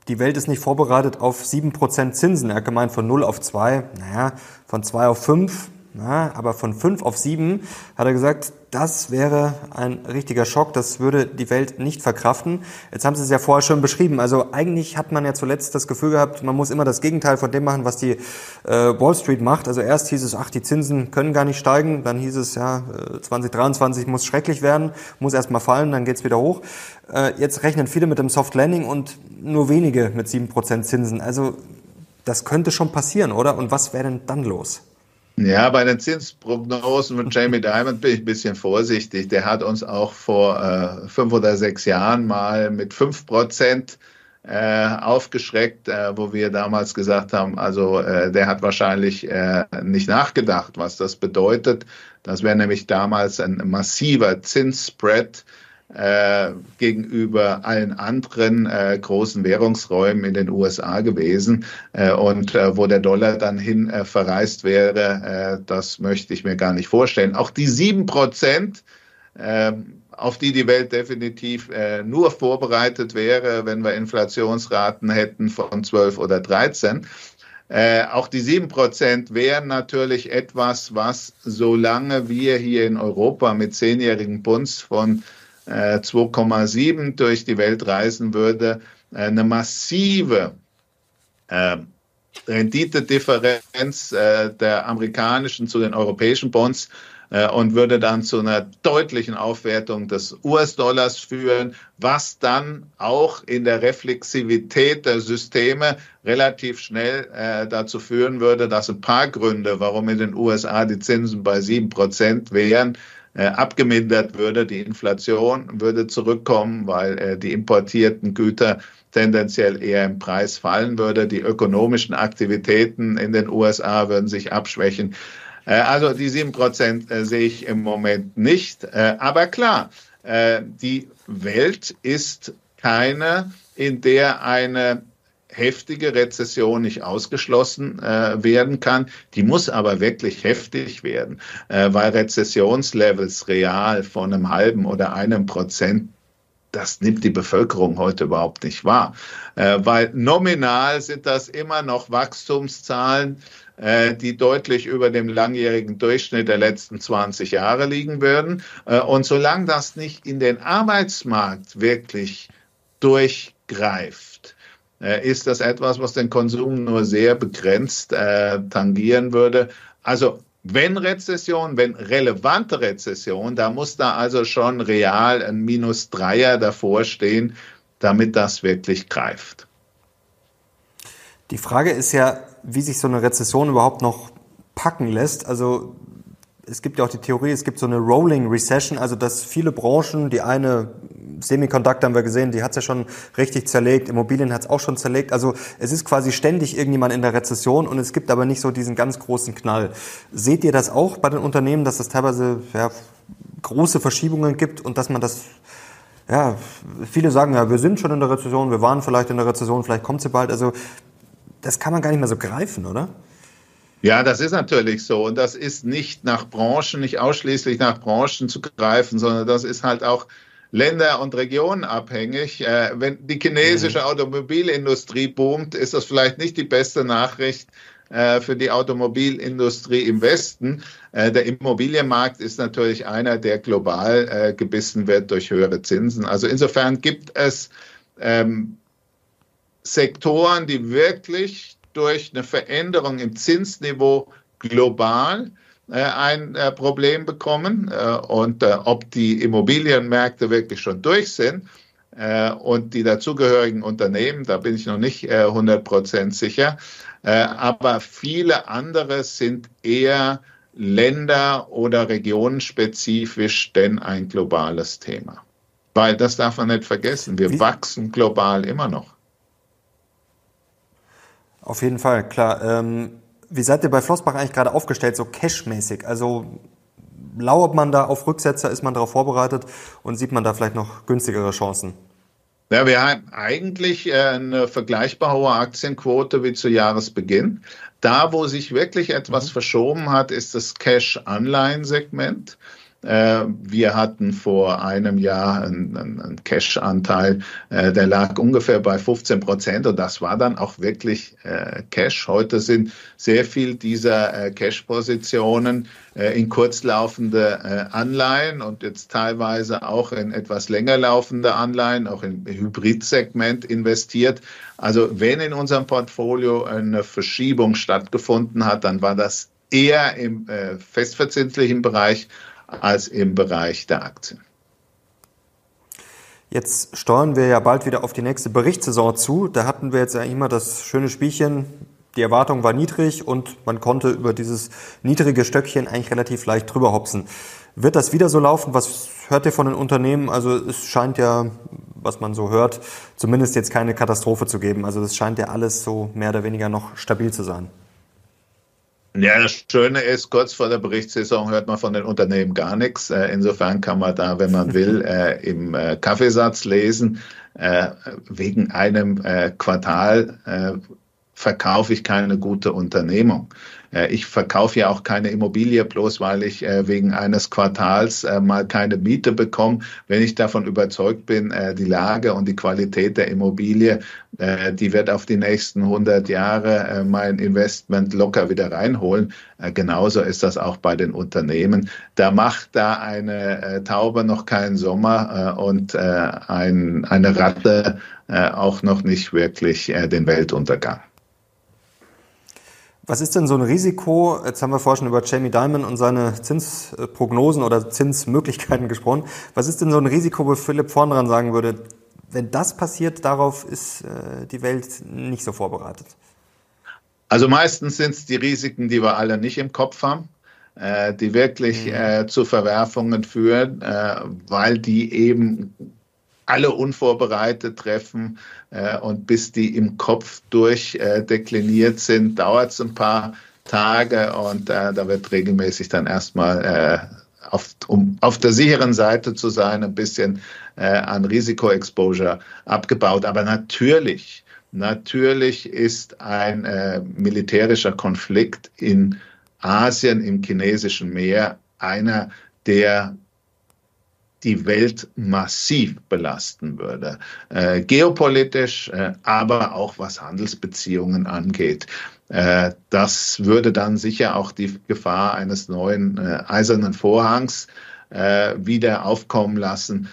Die Welt ist nicht vorbereitet auf 7% Zinsen. Er hat gemeint, von 0 auf 2, naja, von 2 auf 5, na, aber von 5 auf 7 hat er gesagt, das wäre ein richtiger Schock, das würde die Welt nicht verkraften. Jetzt haben Sie es ja vorher schon beschrieben, also eigentlich hat man ja zuletzt das Gefühl gehabt, man muss immer das Gegenteil von dem machen, was die Wall Street macht. Also erst hieß es, ach, die Zinsen können gar nicht steigen, dann hieß es, ja, 2023 muss schrecklich werden, muss erstmal fallen, dann geht's wieder hoch. Jetzt rechnen viele mit dem Soft Landing und nur wenige mit 7% Zinsen. Also das könnte schon passieren, oder? Und was wäre denn dann los? Ja, bei den Zinsprognosen von Jamie Dimon bin ich ein bisschen vorsichtig. Der hat uns auch vor 5 oder 6 Jahren mal mit 5% aufgeschreckt, wo wir damals gesagt haben, also der hat wahrscheinlich nicht nachgedacht, was das bedeutet. Das wäre nämlich damals ein massiver Zinsspread gegenüber allen anderen großen Währungsräumen in den USA gewesen. Und wo der Dollar dann hin verreist wäre, das möchte ich mir gar nicht vorstellen. Auch die 7%, auf die die Welt definitiv nur vorbereitet wäre, wenn wir Inflationsraten hätten von 12 oder 13, auch die 7% wären natürlich etwas, was, solange wir hier in Europa mit 10-jährigen Bunds von 2,7 durch die Welt reisen würde, eine massive Renditedifferenz der amerikanischen zu den europäischen Bonds und würde dann zu einer deutlichen Aufwertung des US-Dollars führen, was dann auch in der Reflexivität der Systeme relativ schnell dazu führen würde, dass ein paar Gründe, warum in den USA die Zinsen bei 7% wären, abgemindert würde. Die Inflation würde zurückkommen, weil die importierten Güter tendenziell eher im Preis fallen würde. Die ökonomischen Aktivitäten in den USA würden sich abschwächen. Also die 7% sehe ich im Moment nicht. Aber klar, die Welt ist keine, in der eine heftige Rezession nicht ausgeschlossen werden kann. Die muss aber wirklich heftig werden, weil Rezessionslevels real von 0,5 oder 1%, das nimmt die Bevölkerung heute überhaupt nicht wahr. Weil nominal sind das immer noch Wachstumszahlen, die deutlich über dem langjährigen Durchschnitt der letzten 20 Jahre liegen würden. Und solange das nicht in den Arbeitsmarkt wirklich durchgreift, ist das etwas, was den Konsum nur sehr begrenzt tangieren würde. Also wenn Rezession, wenn relevante Rezession, da muss da also schon real ein -3er davor stehen, damit das wirklich greift. Die Frage ist ja, wie sich so eine Rezession überhaupt noch packen lässt. Also es gibt ja auch die Theorie, es gibt so eine Rolling Recession, also dass viele Branchen, die eine Semiconductor haben wir gesehen, die hat es ja schon richtig zerlegt, Immobilien hat es auch schon zerlegt, also es ist quasi ständig irgendjemand in der Rezession und es gibt aber nicht so diesen ganz großen Knall. Seht ihr das auch bei den Unternehmen, dass es teilweise große Verschiebungen gibt und dass man das, viele sagen, wir sind schon in der Rezession, wir waren vielleicht in der Rezession, vielleicht kommt sie bald, also das kann man gar nicht mehr so greifen, oder? Ja, das ist natürlich so, und das ist nicht nach Branchen, nicht ausschließlich nach Branchen zu greifen, sondern das ist halt auch länder- und regionenabhängig. Wenn die chinesische Automobilindustrie boomt, ist das vielleicht nicht die beste Nachricht für die Automobilindustrie im Westen. Der Immobilienmarkt ist natürlich einer, der global gebissen wird durch höhere Zinsen. Also insofern gibt es Sektoren, die wirklich durch eine Veränderung im Zinsniveau global ein Problem bekommen, und ob die Immobilienmärkte wirklich schon durch sind und die dazugehörigen Unternehmen, da bin ich noch nicht 100% sicher, aber viele andere sind eher länder- oder regionenspezifisch denn ein globales Thema. Weil das darf man nicht vergessen, wir wachsen global immer noch. Auf jeden Fall, klar. Wie seid ihr bei Flossbach eigentlich gerade aufgestellt, so cashmäßig? Also lauert man da auf Rücksetzer, ist man darauf vorbereitet und sieht man da vielleicht noch günstigere Chancen? Ja, wir haben eigentlich eine vergleichbar hohe Aktienquote wie zu Jahresbeginn. Da, wo sich wirklich etwas verschoben hat, ist das Cash-Anleihen-Segment. Wir hatten vor einem Jahr einen Cash-Anteil, der lag ungefähr bei 15% und das war dann auch wirklich Cash. Heute sind sehr viel dieser Cash-Positionen in kurzlaufende Anleihen und jetzt teilweise auch in etwas länger laufende Anleihen, auch im Hybridsegment investiert. Also wenn in unserem Portfolio eine Verschiebung stattgefunden hat, dann war das eher im festverzinslichen Bereich als im Bereich der Aktien. Jetzt steuern wir ja bald wieder auf die nächste Berichtssaison zu. Da hatten wir jetzt ja immer das schöne Spielchen, die Erwartung war niedrig und man konnte über dieses niedrige Stöckchen eigentlich relativ leicht drüber hopsen. Wird das wieder so laufen? Was hört ihr von den Unternehmen? Also es scheint ja, was man so hört, zumindest jetzt keine Katastrophe zu geben. Also das scheint ja alles so mehr oder weniger noch stabil zu sein. Ja, das Schöne ist, kurz vor der Berichtssaison hört man von den Unternehmen gar nichts. Insofern kann man da, wenn man will, im Kaffeesatz lesen, wegen einem Quartal verkaufe ich keine gute Unternehmung. Ich verkaufe ja auch keine Immobilie, bloß weil ich wegen eines Quartals mal keine Miete bekomme, wenn ich davon überzeugt bin, die Lage und die Qualität der Immobilie, die wird auf die nächsten 100 Jahre mein Investment locker wieder reinholen. Genauso ist das auch bei den Unternehmen. Da macht da eine Taube noch keinen Sommer und eine Ratte auch noch nicht wirklich den Weltuntergang. Was ist denn so ein Risiko? Jetzt haben wir vorhin schon über Jamie Dimon und seine Zinsprognosen oder Zinsmöglichkeiten gesprochen. Was ist denn so ein Risiko, wo Philipp Vorndran sagen würde, wenn das passiert, darauf ist die Welt nicht so vorbereitet? Also meistens sind es die Risiken, die wir alle nicht im Kopf haben, die wirklich zu Verwerfungen führen, weil die eben alle unvorbereitet treffen und bis die im Kopf durchdekliniert sind, dauert es ein paar Tage und da wird regelmäßig dann erstmal, um auf der sicheren Seite zu sein, ein bisschen an Risikoexposure abgebaut. Aber natürlich ist ein militärischer Konflikt in Asien, im chinesischen Meer, einer, der die Welt massiv belasten würde, geopolitisch, aber auch was Handelsbeziehungen angeht. Das würde dann sicher auch die Gefahr eines neuen eisernen Vorhangs wieder aufkommen lassen.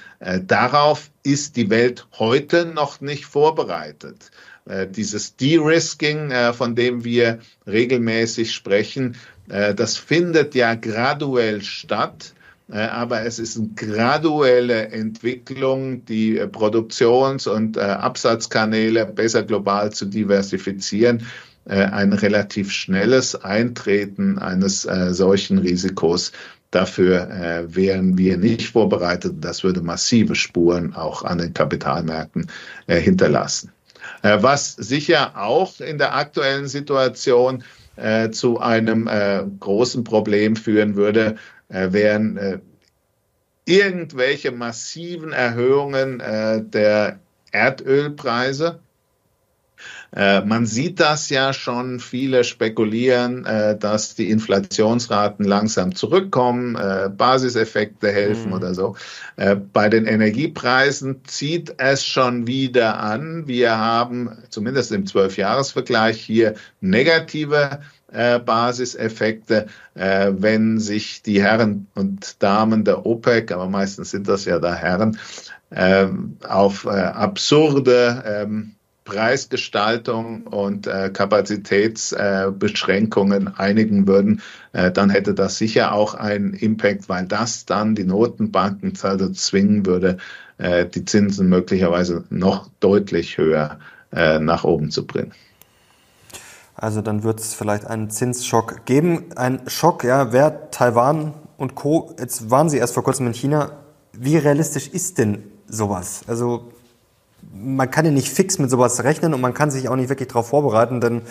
Darauf ist die Welt heute noch nicht vorbereitet. Dieses De-Risking, von dem wir regelmäßig sprechen, das findet ja graduell statt. Aber es ist eine graduelle Entwicklung, die Produktions- und Absatzkanäle besser global zu diversifizieren. Ein relativ schnelles Eintreten eines solchen Risikos, dafür wären wir nicht vorbereitet. Das würde massive Spuren auch an den Kapitalmärkten hinterlassen. Was sicher auch in der aktuellen Situation zu einem großen Problem führen würde, wären irgendwelche massiven Erhöhungen der Erdölpreise. Man sieht das ja schon, viele spekulieren, dass die Inflationsraten langsam zurückkommen, Basiseffekte helfen oder so. Bei den Energiepreisen zieht es schon wieder an. Wir haben zumindest im 12-Jahres-Vergleich hier negative Basiseffekte, wenn sich die Herren und Damen der OPEC, aber meistens sind das ja da Herren, auf absurde Preisgestaltung und Kapazitätsbeschränkungen einigen würden, dann hätte das sicher auch einen Impact, weil das dann die Notenbanken also zwingen würde, die Zinsen möglicherweise noch deutlich höher nach oben zu bringen. Also dann wird es vielleicht einen Zinsschock geben. Ein Schock, ja, wer Taiwan und Co., jetzt waren sie erst vor kurzem in China. Wie realistisch ist denn sowas? Also man kann ja nicht fix mit sowas rechnen und man kann sich auch nicht wirklich darauf vorbereiten, denn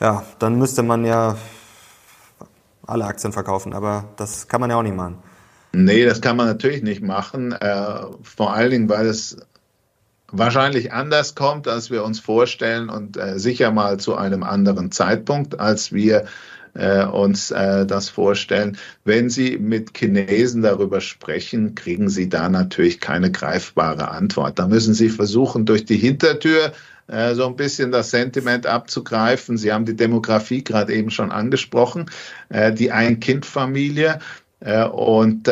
ja, dann müsste man ja alle Aktien verkaufen, aber das kann man ja auch nicht machen. Nee, das kann man natürlich nicht machen, vor allen Dingen, weil es wahrscheinlich anders kommt, als wir uns vorstellen und sicher mal zu einem anderen Zeitpunkt, als wir uns das vorstellen. Wenn Sie mit Chinesen darüber sprechen, kriegen Sie da natürlich keine greifbare Antwort. Da müssen Sie versuchen, durch die Hintertür so ein bisschen das Sentiment abzugreifen. Sie haben die Demografie gerade eben schon angesprochen, die Ein-Kind-Familie. Und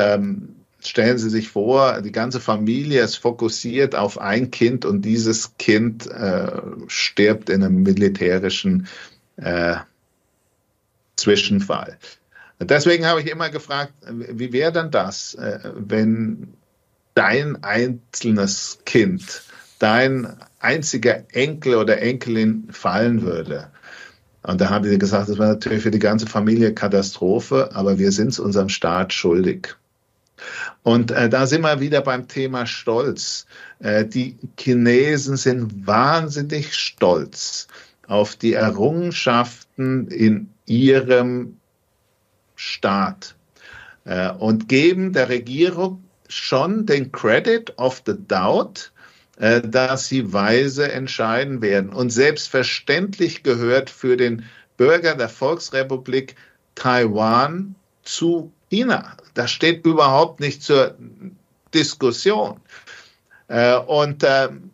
stellen Sie sich vor, die ganze Familie ist fokussiert auf ein Kind und dieses Kind stirbt in einem militärischen Zwischenfall. Deswegen habe ich immer gefragt, wie wäre denn das, wenn dein einzelnes Kind, dein einziger Enkel oder Enkelin fallen würde? Und da haben die gesagt, das war natürlich für die ganze Familie Katastrophe, aber wir sind es unserem Staat schuldig. Und da sind wir wieder beim Thema Stolz. Die Chinesen sind wahnsinnig stolz auf die Errungenschaften in ihrem Staat und geben der Regierung schon den Credit of the doubt, dass sie weise entscheiden werden. Und selbstverständlich gehört für den Bürger der Volksrepublik Taiwan zu China. Das steht überhaupt nicht zur Diskussion. Und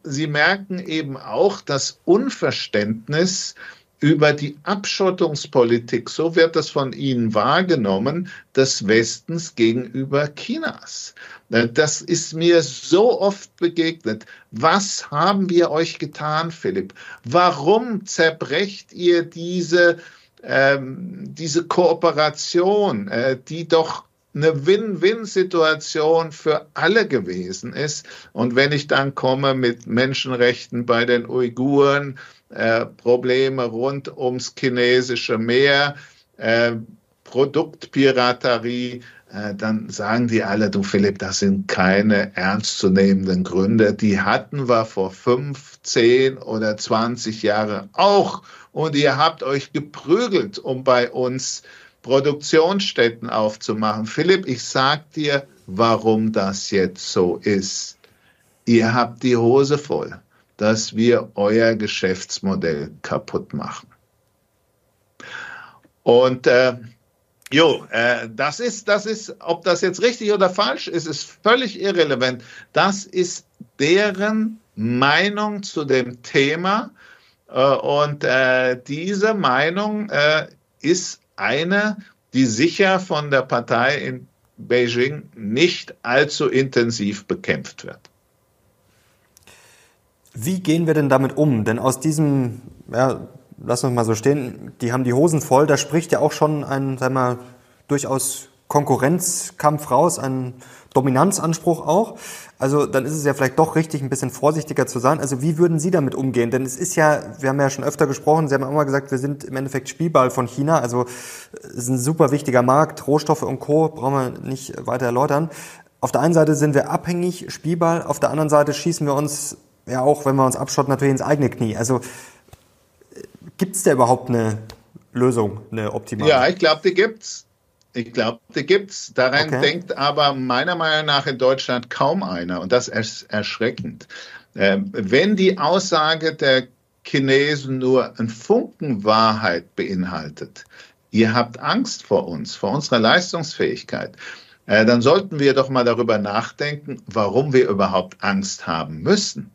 sie merken eben auch das Unverständnis über die Abschottungspolitik, so wird das von Ihnen wahrgenommen, des Westens gegenüber Chinas. Das ist mir so oft begegnet. Was haben wir euch getan, Philipp? Warum zerbrecht ihr diese Kooperation, die doch eine Win-Win-Situation für alle gewesen ist? Und wenn ich dann komme mit Menschenrechten bei den Uiguren, Probleme rund ums chinesische Meer, Produktpiraterie, dann sagen die alle, du Philipp, das sind keine ernstzunehmenden Gründe. Die hatten wir vor 5, 10 oder 20 Jahren auch. Und ihr habt euch geprügelt, um bei uns Produktionsstätten aufzumachen. Philipp, ich sag dir, warum das jetzt so ist. Ihr habt die Hose voll, dass wir euer Geschäftsmodell kaputt machen. Und das ist, ob das jetzt richtig oder falsch ist, ist völlig irrelevant. Das ist deren Meinung zu dem Thema. Und diese Meinung ist eine, die sicher von der Partei in Beijing nicht allzu intensiv bekämpft wird. Wie gehen wir denn damit um? Denn aus diesem, ja, lass uns mal so stehen, die haben die Hosen voll, da spricht ja auch schon ein, sagen wir mal, durchaus Konkurrenzkampf raus, ein Dominanzanspruch auch. Also dann ist es ja vielleicht doch richtig, ein bisschen vorsichtiger zu sein. Also wie würden Sie damit umgehen? Denn es ist ja, wir haben ja schon öfter gesprochen, Sie haben auch mal gesagt, wir sind im Endeffekt Spielball von China. Also es ist ein super wichtiger Markt, Rohstoffe und Co. brauchen wir nicht weiter erläutern. Auf der einen Seite sind wir abhängig, Spielball, auf der anderen Seite schießen wir uns, ja auch wenn wir uns abschotten, natürlich ins eigene Knie. Also gibt es da überhaupt eine Lösung, eine optimale? Ja, ich glaube, die gibt's. Daran denkt aber meiner Meinung nach in Deutschland kaum einer. Und das ist erschreckend. Wenn die Aussage der Chinesen nur einen Funken Wahrheit beinhaltet, ihr habt Angst vor uns, vor unserer Leistungsfähigkeit, dann sollten wir doch mal darüber nachdenken, warum wir überhaupt Angst haben müssen.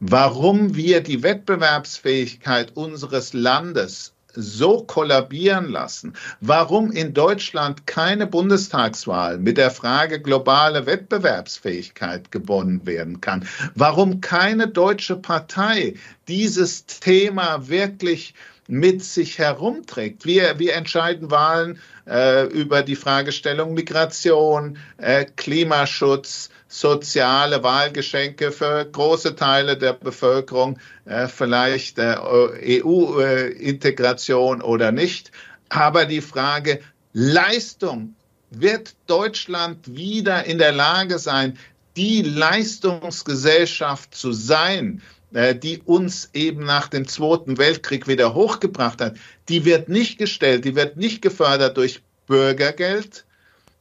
Warum wir die Wettbewerbsfähigkeit unseres Landes so kollabieren lassen, warum in Deutschland keine Bundestagswahl mit der Frage globale Wettbewerbsfähigkeit gewonnen werden kann, warum keine deutsche Partei dieses Thema wirklich mit sich herumträgt. Wir entscheiden Wahlen über die Fragestellung Migration, Klimaschutz, soziale Wahlgeschenke für große Teile der Bevölkerung, vielleicht EU-Integration oder nicht. Aber die Frage Leistung, wird Deutschland wieder in der Lage sein, die Leistungsgesellschaft zu sein, die uns eben nach dem Zweiten Weltkrieg wieder hochgebracht hat, die wird nicht gestellt, die wird nicht gefördert durch Bürgergeld,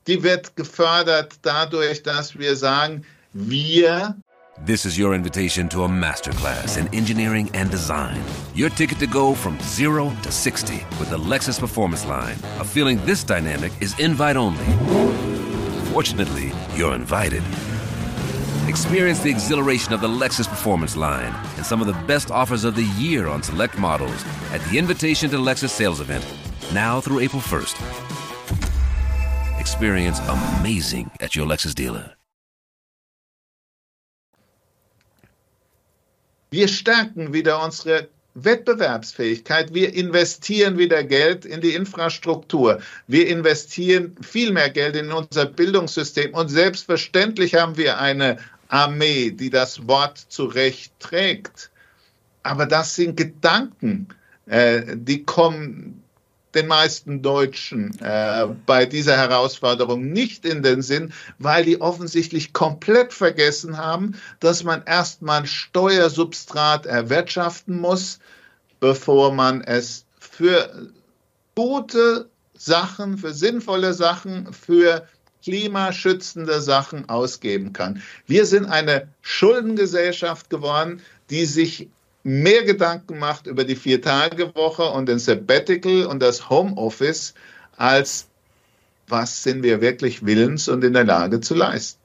die wird gefördert dadurch, dass wir sagen, wir... This is your invitation to a masterclass in engineering and design. Your ticket to go from 0 to 60 with the Lexus Performance Line. A feeling this dynamic is invite only. Fortunately, you're invited. Experience the exhilaration of the Lexus Performance Line and some of the best offers of the year on select models at the Invitation to Lexus sales event, now through April 1st. Experience amazing at your Lexus dealer. Wir stärken wieder unsere Wettbewerbsfähigkeit. Wir investieren wieder Geld in die Infrastruktur. Wir investieren viel mehr Geld in unser Bildungssystem. Und selbstverständlich haben wir eine Armee, die das Wort zu Recht trägt. Aber das sind Gedanken, die kommen den meisten Deutschen bei dieser Herausforderung nicht in den Sinn, weil die offensichtlich komplett vergessen haben, dass man erstmal Steuersubstrat erwirtschaften muss, bevor man es für gute Sachen, für sinnvolle Sachen, für klimaschützende Sachen ausgeben kann. Wir sind eine Schuldengesellschaft geworden, die sich mehr Gedanken macht über die 4-Tage-Woche und den Sabbatical und das Homeoffice, als was sind wir wirklich willens und in der Lage zu leisten.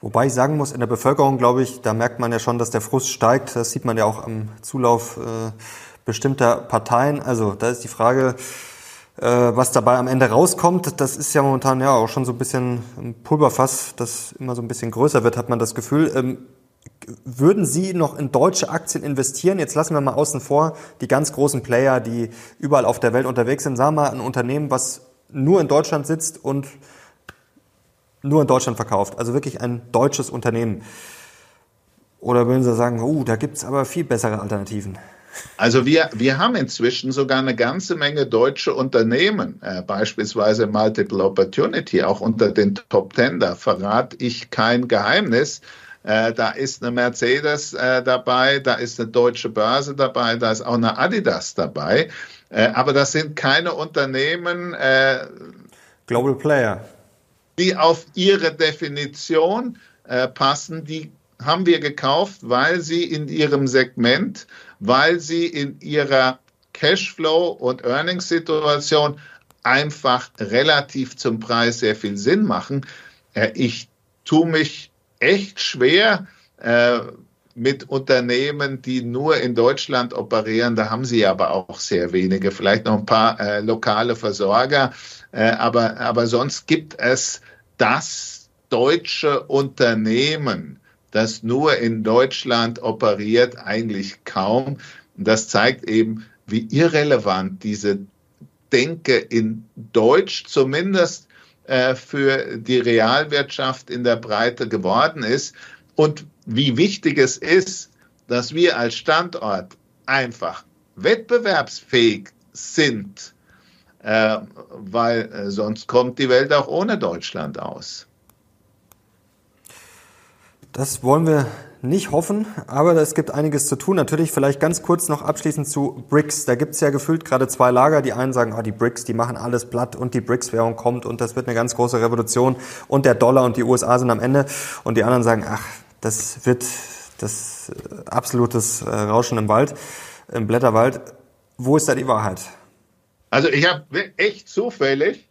Wobei ich sagen muss, in der Bevölkerung, glaube ich, da merkt man ja schon, dass der Frust steigt. Das sieht man ja auch am Zulauf bestimmter Parteien. Also da ist die Frage, was dabei am Ende rauskommt. Das ist ja momentan ja auch schon so ein bisschen ein Pulverfass, das immer so ein bisschen größer wird, hat man das Gefühl. Würden Sie noch in deutsche Aktien investieren? Jetzt lassen wir mal außen vor die ganz großen Player, die überall auf der Welt unterwegs sind. Sagen wir mal, ein Unternehmen, was nur in Deutschland sitzt und nur in Deutschland verkauft. Also wirklich ein deutsches Unternehmen. Oder würden Sie sagen, da gibt es aber viel bessere Alternativen? Also wir haben inzwischen sogar eine ganze Menge deutsche Unternehmen, beispielsweise Multiple Opportunity, auch unter den Top 10. Da verrate ich kein Geheimnis. Da ist eine Mercedes dabei, da ist eine Deutsche Börse dabei, da ist auch eine Adidas dabei. Aber das sind keine Unternehmen, Global Player, die auf ihre Definition passen. Die haben wir gekauft, weil sie in ihrem Segment, weil sie in ihrer Cashflow- und Earnings-Situation einfach relativ zum Preis sehr viel Sinn machen. Ich tue mich echt schwer mit Unternehmen, die nur in Deutschland operieren. Da haben sie aber auch sehr wenige, vielleicht noch ein paar lokale Versorger. Aber sonst gibt es das deutsche Unternehmen, das nur in Deutschland operiert, eigentlich kaum. Und das zeigt eben, wie irrelevant diese Denke in Deutsch zumindest für die Realwirtschaft in der Breite geworden ist und wie wichtig es ist, dass wir als Standort einfach wettbewerbsfähig sind, weil sonst kommt die Welt auch ohne Deutschland aus. Das wollen wir nicht hoffen, aber es gibt einiges zu tun. Natürlich vielleicht ganz kurz noch abschließend zu BRICS. Da gibt es ja gefühlt gerade zwei Lager. Die einen sagen, die BRICS, die machen alles platt und die BRICS-Währung kommt und das wird eine ganz große Revolution und der Dollar und die USA sind am Ende. Und die anderen sagen, das wird das absolutes Rauschen im Wald, im Blätterwald. Wo ist da die Wahrheit? Also ich habe echt zufällig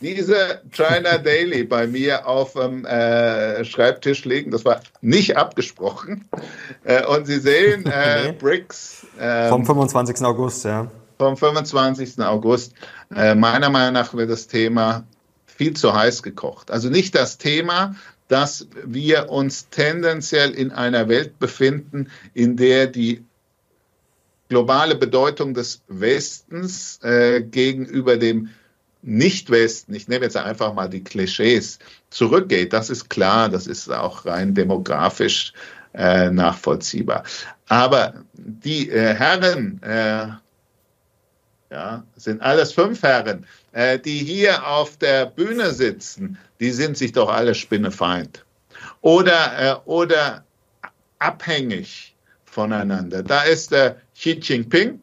diese China Daily bei mir auf dem Schreibtisch liegen, das war nicht abgesprochen. Und Sie sehen BRICS. Vom 25. August, ja. Vom 25. August. Meiner Meinung nach wird das Thema viel zu heiß gekocht. Also nicht das Thema, dass wir uns tendenziell in einer Welt befinden, in der die globale Bedeutung des Westens gegenüber dem Nicht-Westen, ich nehme jetzt einfach mal die Klischees, zurückgeht. Das ist klar, das ist auch rein demografisch nachvollziehbar. Aber die Herren, ja, sind alles 5 Herren, die hier auf der Bühne sitzen, die sind sich doch alle spinnefeind oder abhängig voneinander. Da ist der Xi Jinping,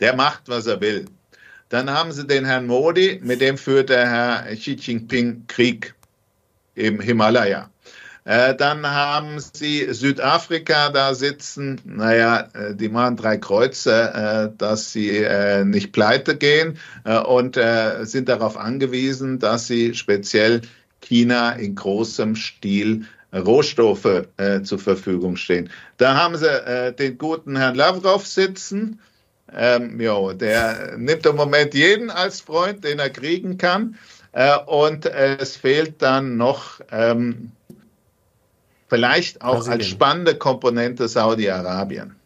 der macht, was er will. Dann haben sie den Herrn Modi, mit dem führt der Herr Xi Jinping Krieg im Himalaya. Dann haben sie Südafrika da sitzen, naja, die machen 3 Kreuze, dass sie nicht pleite gehen und sind darauf angewiesen, dass sie speziell China in großem Stil Rohstoffe zur Verfügung stehen. Da haben sie den guten Herrn Lavrov sitzen, der nimmt im Moment jeden als Freund, den er kriegen kann und es fehlt dann noch... Vielleicht auch als spannende Komponente Saudi-Arabien.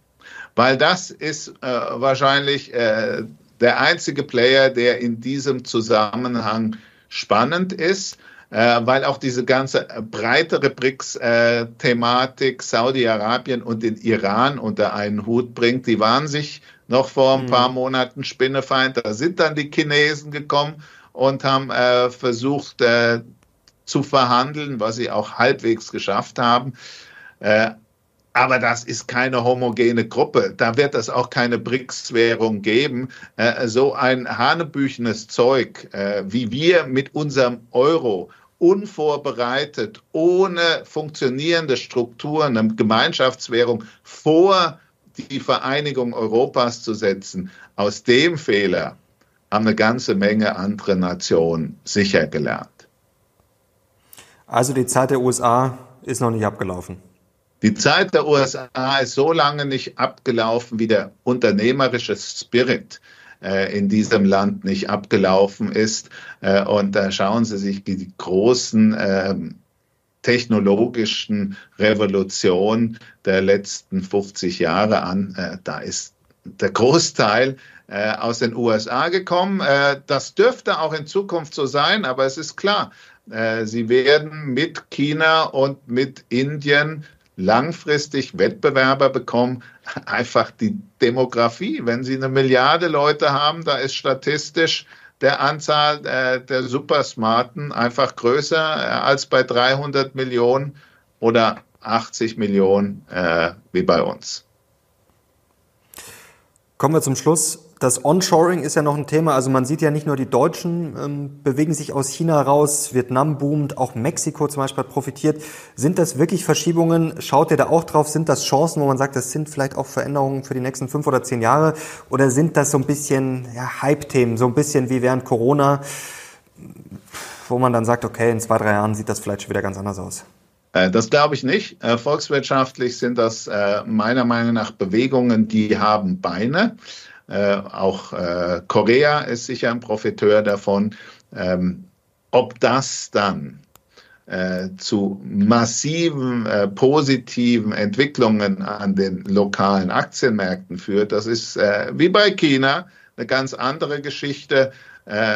Weil das ist wahrscheinlich der einzige Player, der in diesem Zusammenhang spannend ist, weil auch diese ganze breitere BRICS-Thematik Saudi-Arabien und den Iran unter einen Hut bringt. Die waren sich noch vor ein paar Monaten Spinnefeind. Da sind dann die Chinesen gekommen und haben versucht, zu verhandeln, was sie auch halbwegs geschafft haben. Aber das ist keine homogene Gruppe. Da wird es auch keine BRICS-Währung geben. So ein hanebüchenes Zeug, wie wir mit unserem Euro unvorbereitet, ohne funktionierende Strukturen, eine Gemeinschaftswährung vor die Vereinigung Europas zu setzen, aus dem Fehler haben eine ganze Menge andere Nationen sicher gelernt. Also die Zeit der USA ist noch nicht abgelaufen. Die Zeit der USA ist so lange nicht abgelaufen, wie der unternehmerische Spirit in diesem Land nicht abgelaufen ist. Und da schauen Sie sich die großen technologischen Revolutionen der letzten 50 Jahre an. Da ist der Großteil aus den USA gekommen. Das dürfte auch in Zukunft so sein, aber es ist klar, sie werden mit China und mit Indien langfristig Wettbewerber bekommen. Einfach die Demografie. Wenn Sie 1 Milliarde Leute haben, da ist statistisch der Anzahl der Supersmarten einfach größer als bei 300 Millionen oder 80 Millionen wie bei uns. Kommen wir zum Schluss. Das Onshoring ist ja noch ein Thema, also man sieht ja nicht nur die Deutschen bewegen sich aus China raus, Vietnam boomt, auch Mexiko zum Beispiel hat profitiert. Sind das wirklich Verschiebungen? Schaut ihr da auch drauf? Sind das Chancen, wo man sagt, das sind vielleicht auch Veränderungen für die nächsten 5 oder 10 Jahre? Oder sind das so ein bisschen Hype-Themen, so ein bisschen wie während Corona, wo man dann sagt, okay, in 2, 3 Jahren sieht das vielleicht schon wieder ganz anders aus? Das glaube ich nicht. Volkswirtschaftlich sind das meiner Meinung nach Bewegungen, die haben Beine. Auch Korea ist sicher ein Profiteur davon. Ob das dann zu massiven positiven Entwicklungen an den lokalen Aktienmärkten führt, das ist wie bei China eine ganz andere Geschichte.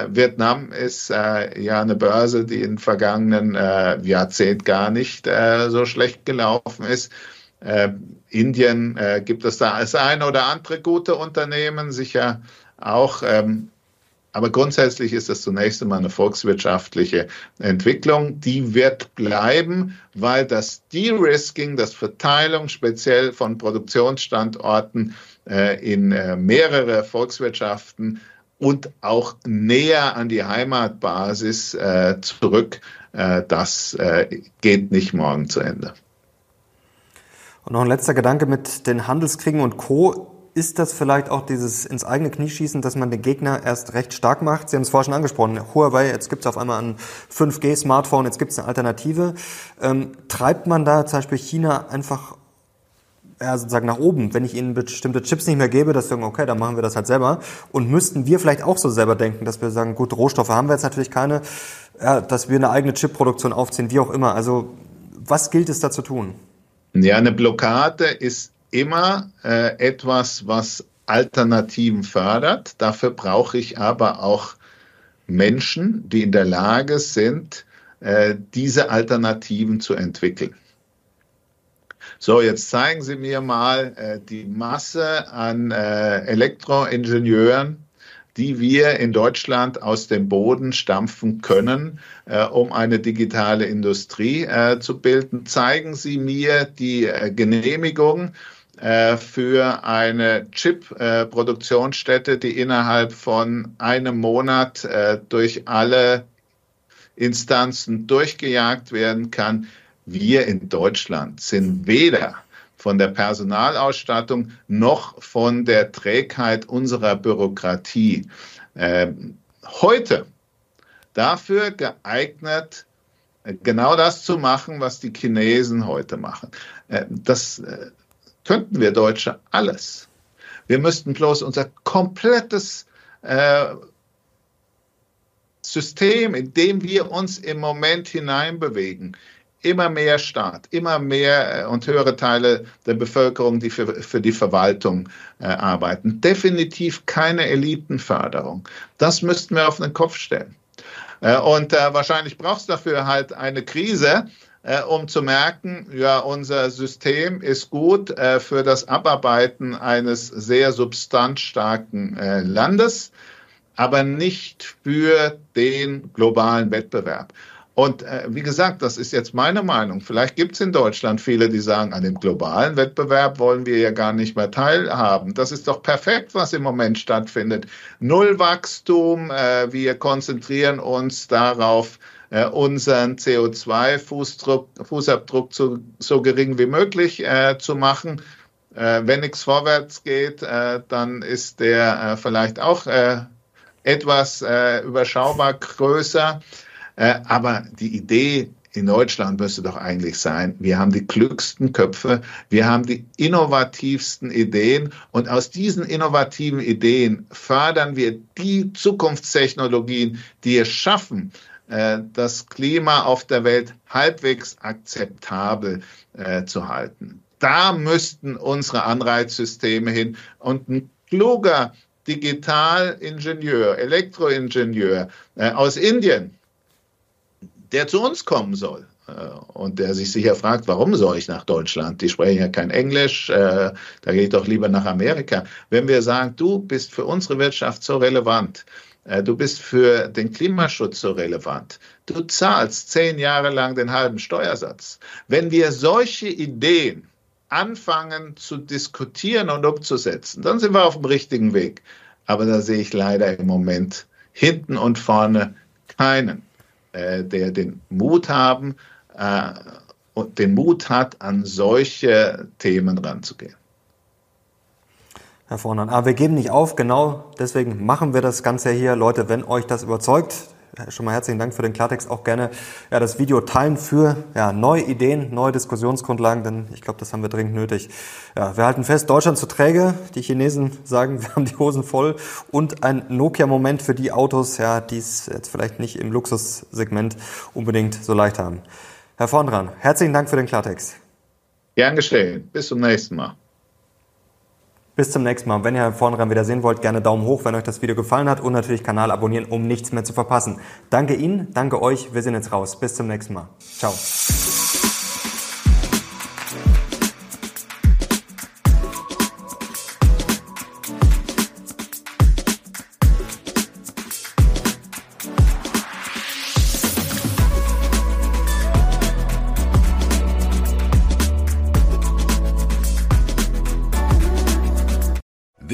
Vietnam ist ja eine Börse, die im vergangenen Jahrzehnt gar nicht so schlecht gelaufen ist. Indien gibt es da das eine oder andere gute Unternehmen, sicher auch. Aber grundsätzlich ist das zunächst einmal eine volkswirtschaftliche Entwicklung. Die wird bleiben, weil das De-Risking, das Verteilung speziell von Produktionsstandorten in mehrere Volkswirtschaften und auch näher an die Heimatbasis zurück, das geht nicht morgen zu Ende. Und noch ein letzter Gedanke mit den Handelskriegen und Co. Ist das vielleicht auch dieses ins eigene Knie schießen, dass man den Gegner erst recht stark macht? Sie haben es vorher schon angesprochen, Huawei, jetzt gibt es auf einmal ein 5G-Smartphone, jetzt gibt es eine Alternative. Treibt man da zum Beispiel China einfach sozusagen nach oben? Wenn ich ihnen bestimmte Chips nicht mehr gebe, dass sie sagen, okay, dann machen wir das halt selber. Und müssten wir vielleicht auch so selber denken, dass wir sagen, gut, Rohstoffe haben wir jetzt natürlich keine, dass wir eine eigene Chipproduktion aufziehen, wie auch immer. Also was gilt es da zu tun? Ja, eine Blockade ist immer etwas, was Alternativen fördert. Dafür brauche ich aber auch Menschen, die in der Lage sind, diese Alternativen zu entwickeln. So, jetzt zeigen Sie mir mal die Masse an Elektroingenieuren, die wir in Deutschland aus dem Boden stampfen können, um eine digitale Industrie zu bilden. Zeigen Sie mir die Genehmigung für eine Chip-Produktionsstätte, die innerhalb von einem Monat durch alle Instanzen durchgejagt werden kann. Wir in Deutschland sind weder von der Personalausstattung noch von der Trägheit unserer Bürokratie heute dafür geeignet, genau das zu machen, was die Chinesen heute machen. Das könnten wir Deutsche alles. Wir müssten bloß unser komplettes System, in dem wir uns im Moment hineinbewegen, immer mehr Staat, immer mehr und höhere Teile der Bevölkerung, die für die Verwaltung arbeiten. Definitiv keine Elitenförderung. Das müssten wir auf den Kopf stellen. Wahrscheinlich braucht es dafür halt eine Krise, um zu merken, ja, unser System ist gut für das Abarbeiten eines sehr substanzstarken Landes, aber nicht für den globalen Wettbewerb. Und wie gesagt, das ist jetzt meine Meinung. Vielleicht gibt es in Deutschland viele, die sagen, an dem globalen Wettbewerb wollen wir ja gar nicht mehr teilhaben. Das ist doch perfekt, was im Moment stattfindet. Null Wachstum, wir konzentrieren uns darauf, unseren CO2-Fußabdruck so gering wie möglich zu machen. Wenn nichts vorwärts geht, dann ist der vielleicht auch etwas überschaubar größer. Aber die Idee in Deutschland müsste doch eigentlich sein, wir haben die klügsten Köpfe, wir haben die innovativsten Ideen und aus diesen innovativen Ideen fördern wir die Zukunftstechnologien, die es schaffen, das Klima auf der Welt halbwegs akzeptabel zu halten. Da müssten unsere Anreizsysteme hin und ein kluger Digitalingenieur, Elektroingenieur aus Indien, der zu uns kommen soll und der sich sicher fragt, warum soll ich nach Deutschland? Die sprechen ja kein Englisch, da gehe ich doch lieber nach Amerika. Wenn wir sagen, du bist für unsere Wirtschaft so relevant, du bist für den Klimaschutz so relevant, du zahlst 10 Jahre lang den halben Steuersatz. Wenn wir solche Ideen anfangen zu diskutieren und umzusetzen, dann sind wir auf dem richtigen Weg. Aber da sehe ich leider im Moment hinten und vorne keinen, der den Mut hat, an solche Themen ranzugehen. Herr Vorndran, aber wir geben nicht auf, genau deswegen machen wir das Ganze hier. Leute, wenn euch das überzeugt, schon mal herzlichen Dank für den Klartext, auch gerne das Video teilen für neue Ideen, neue Diskussionsgrundlagen, denn ich glaube, das haben wir dringend nötig. Ja, wir halten fest, Deutschland zu träge, die Chinesen sagen, wir haben die Hosen voll und ein Nokia-Moment für die Autos, die es jetzt vielleicht nicht im Luxussegment unbedingt so leicht haben. Herr Vorndran, herzlichen Dank für den Klartext. Gern geschehen, bis zum nächsten Mal. Bis zum nächsten Mal. Wenn ihr Herrn Vorndran wieder sehen wollt, gerne Daumen hoch, wenn euch das Video gefallen hat und natürlich Kanal abonnieren, um nichts mehr zu verpassen. Danke Ihnen, danke euch. Wir sind jetzt raus. Bis zum nächsten Mal. Ciao.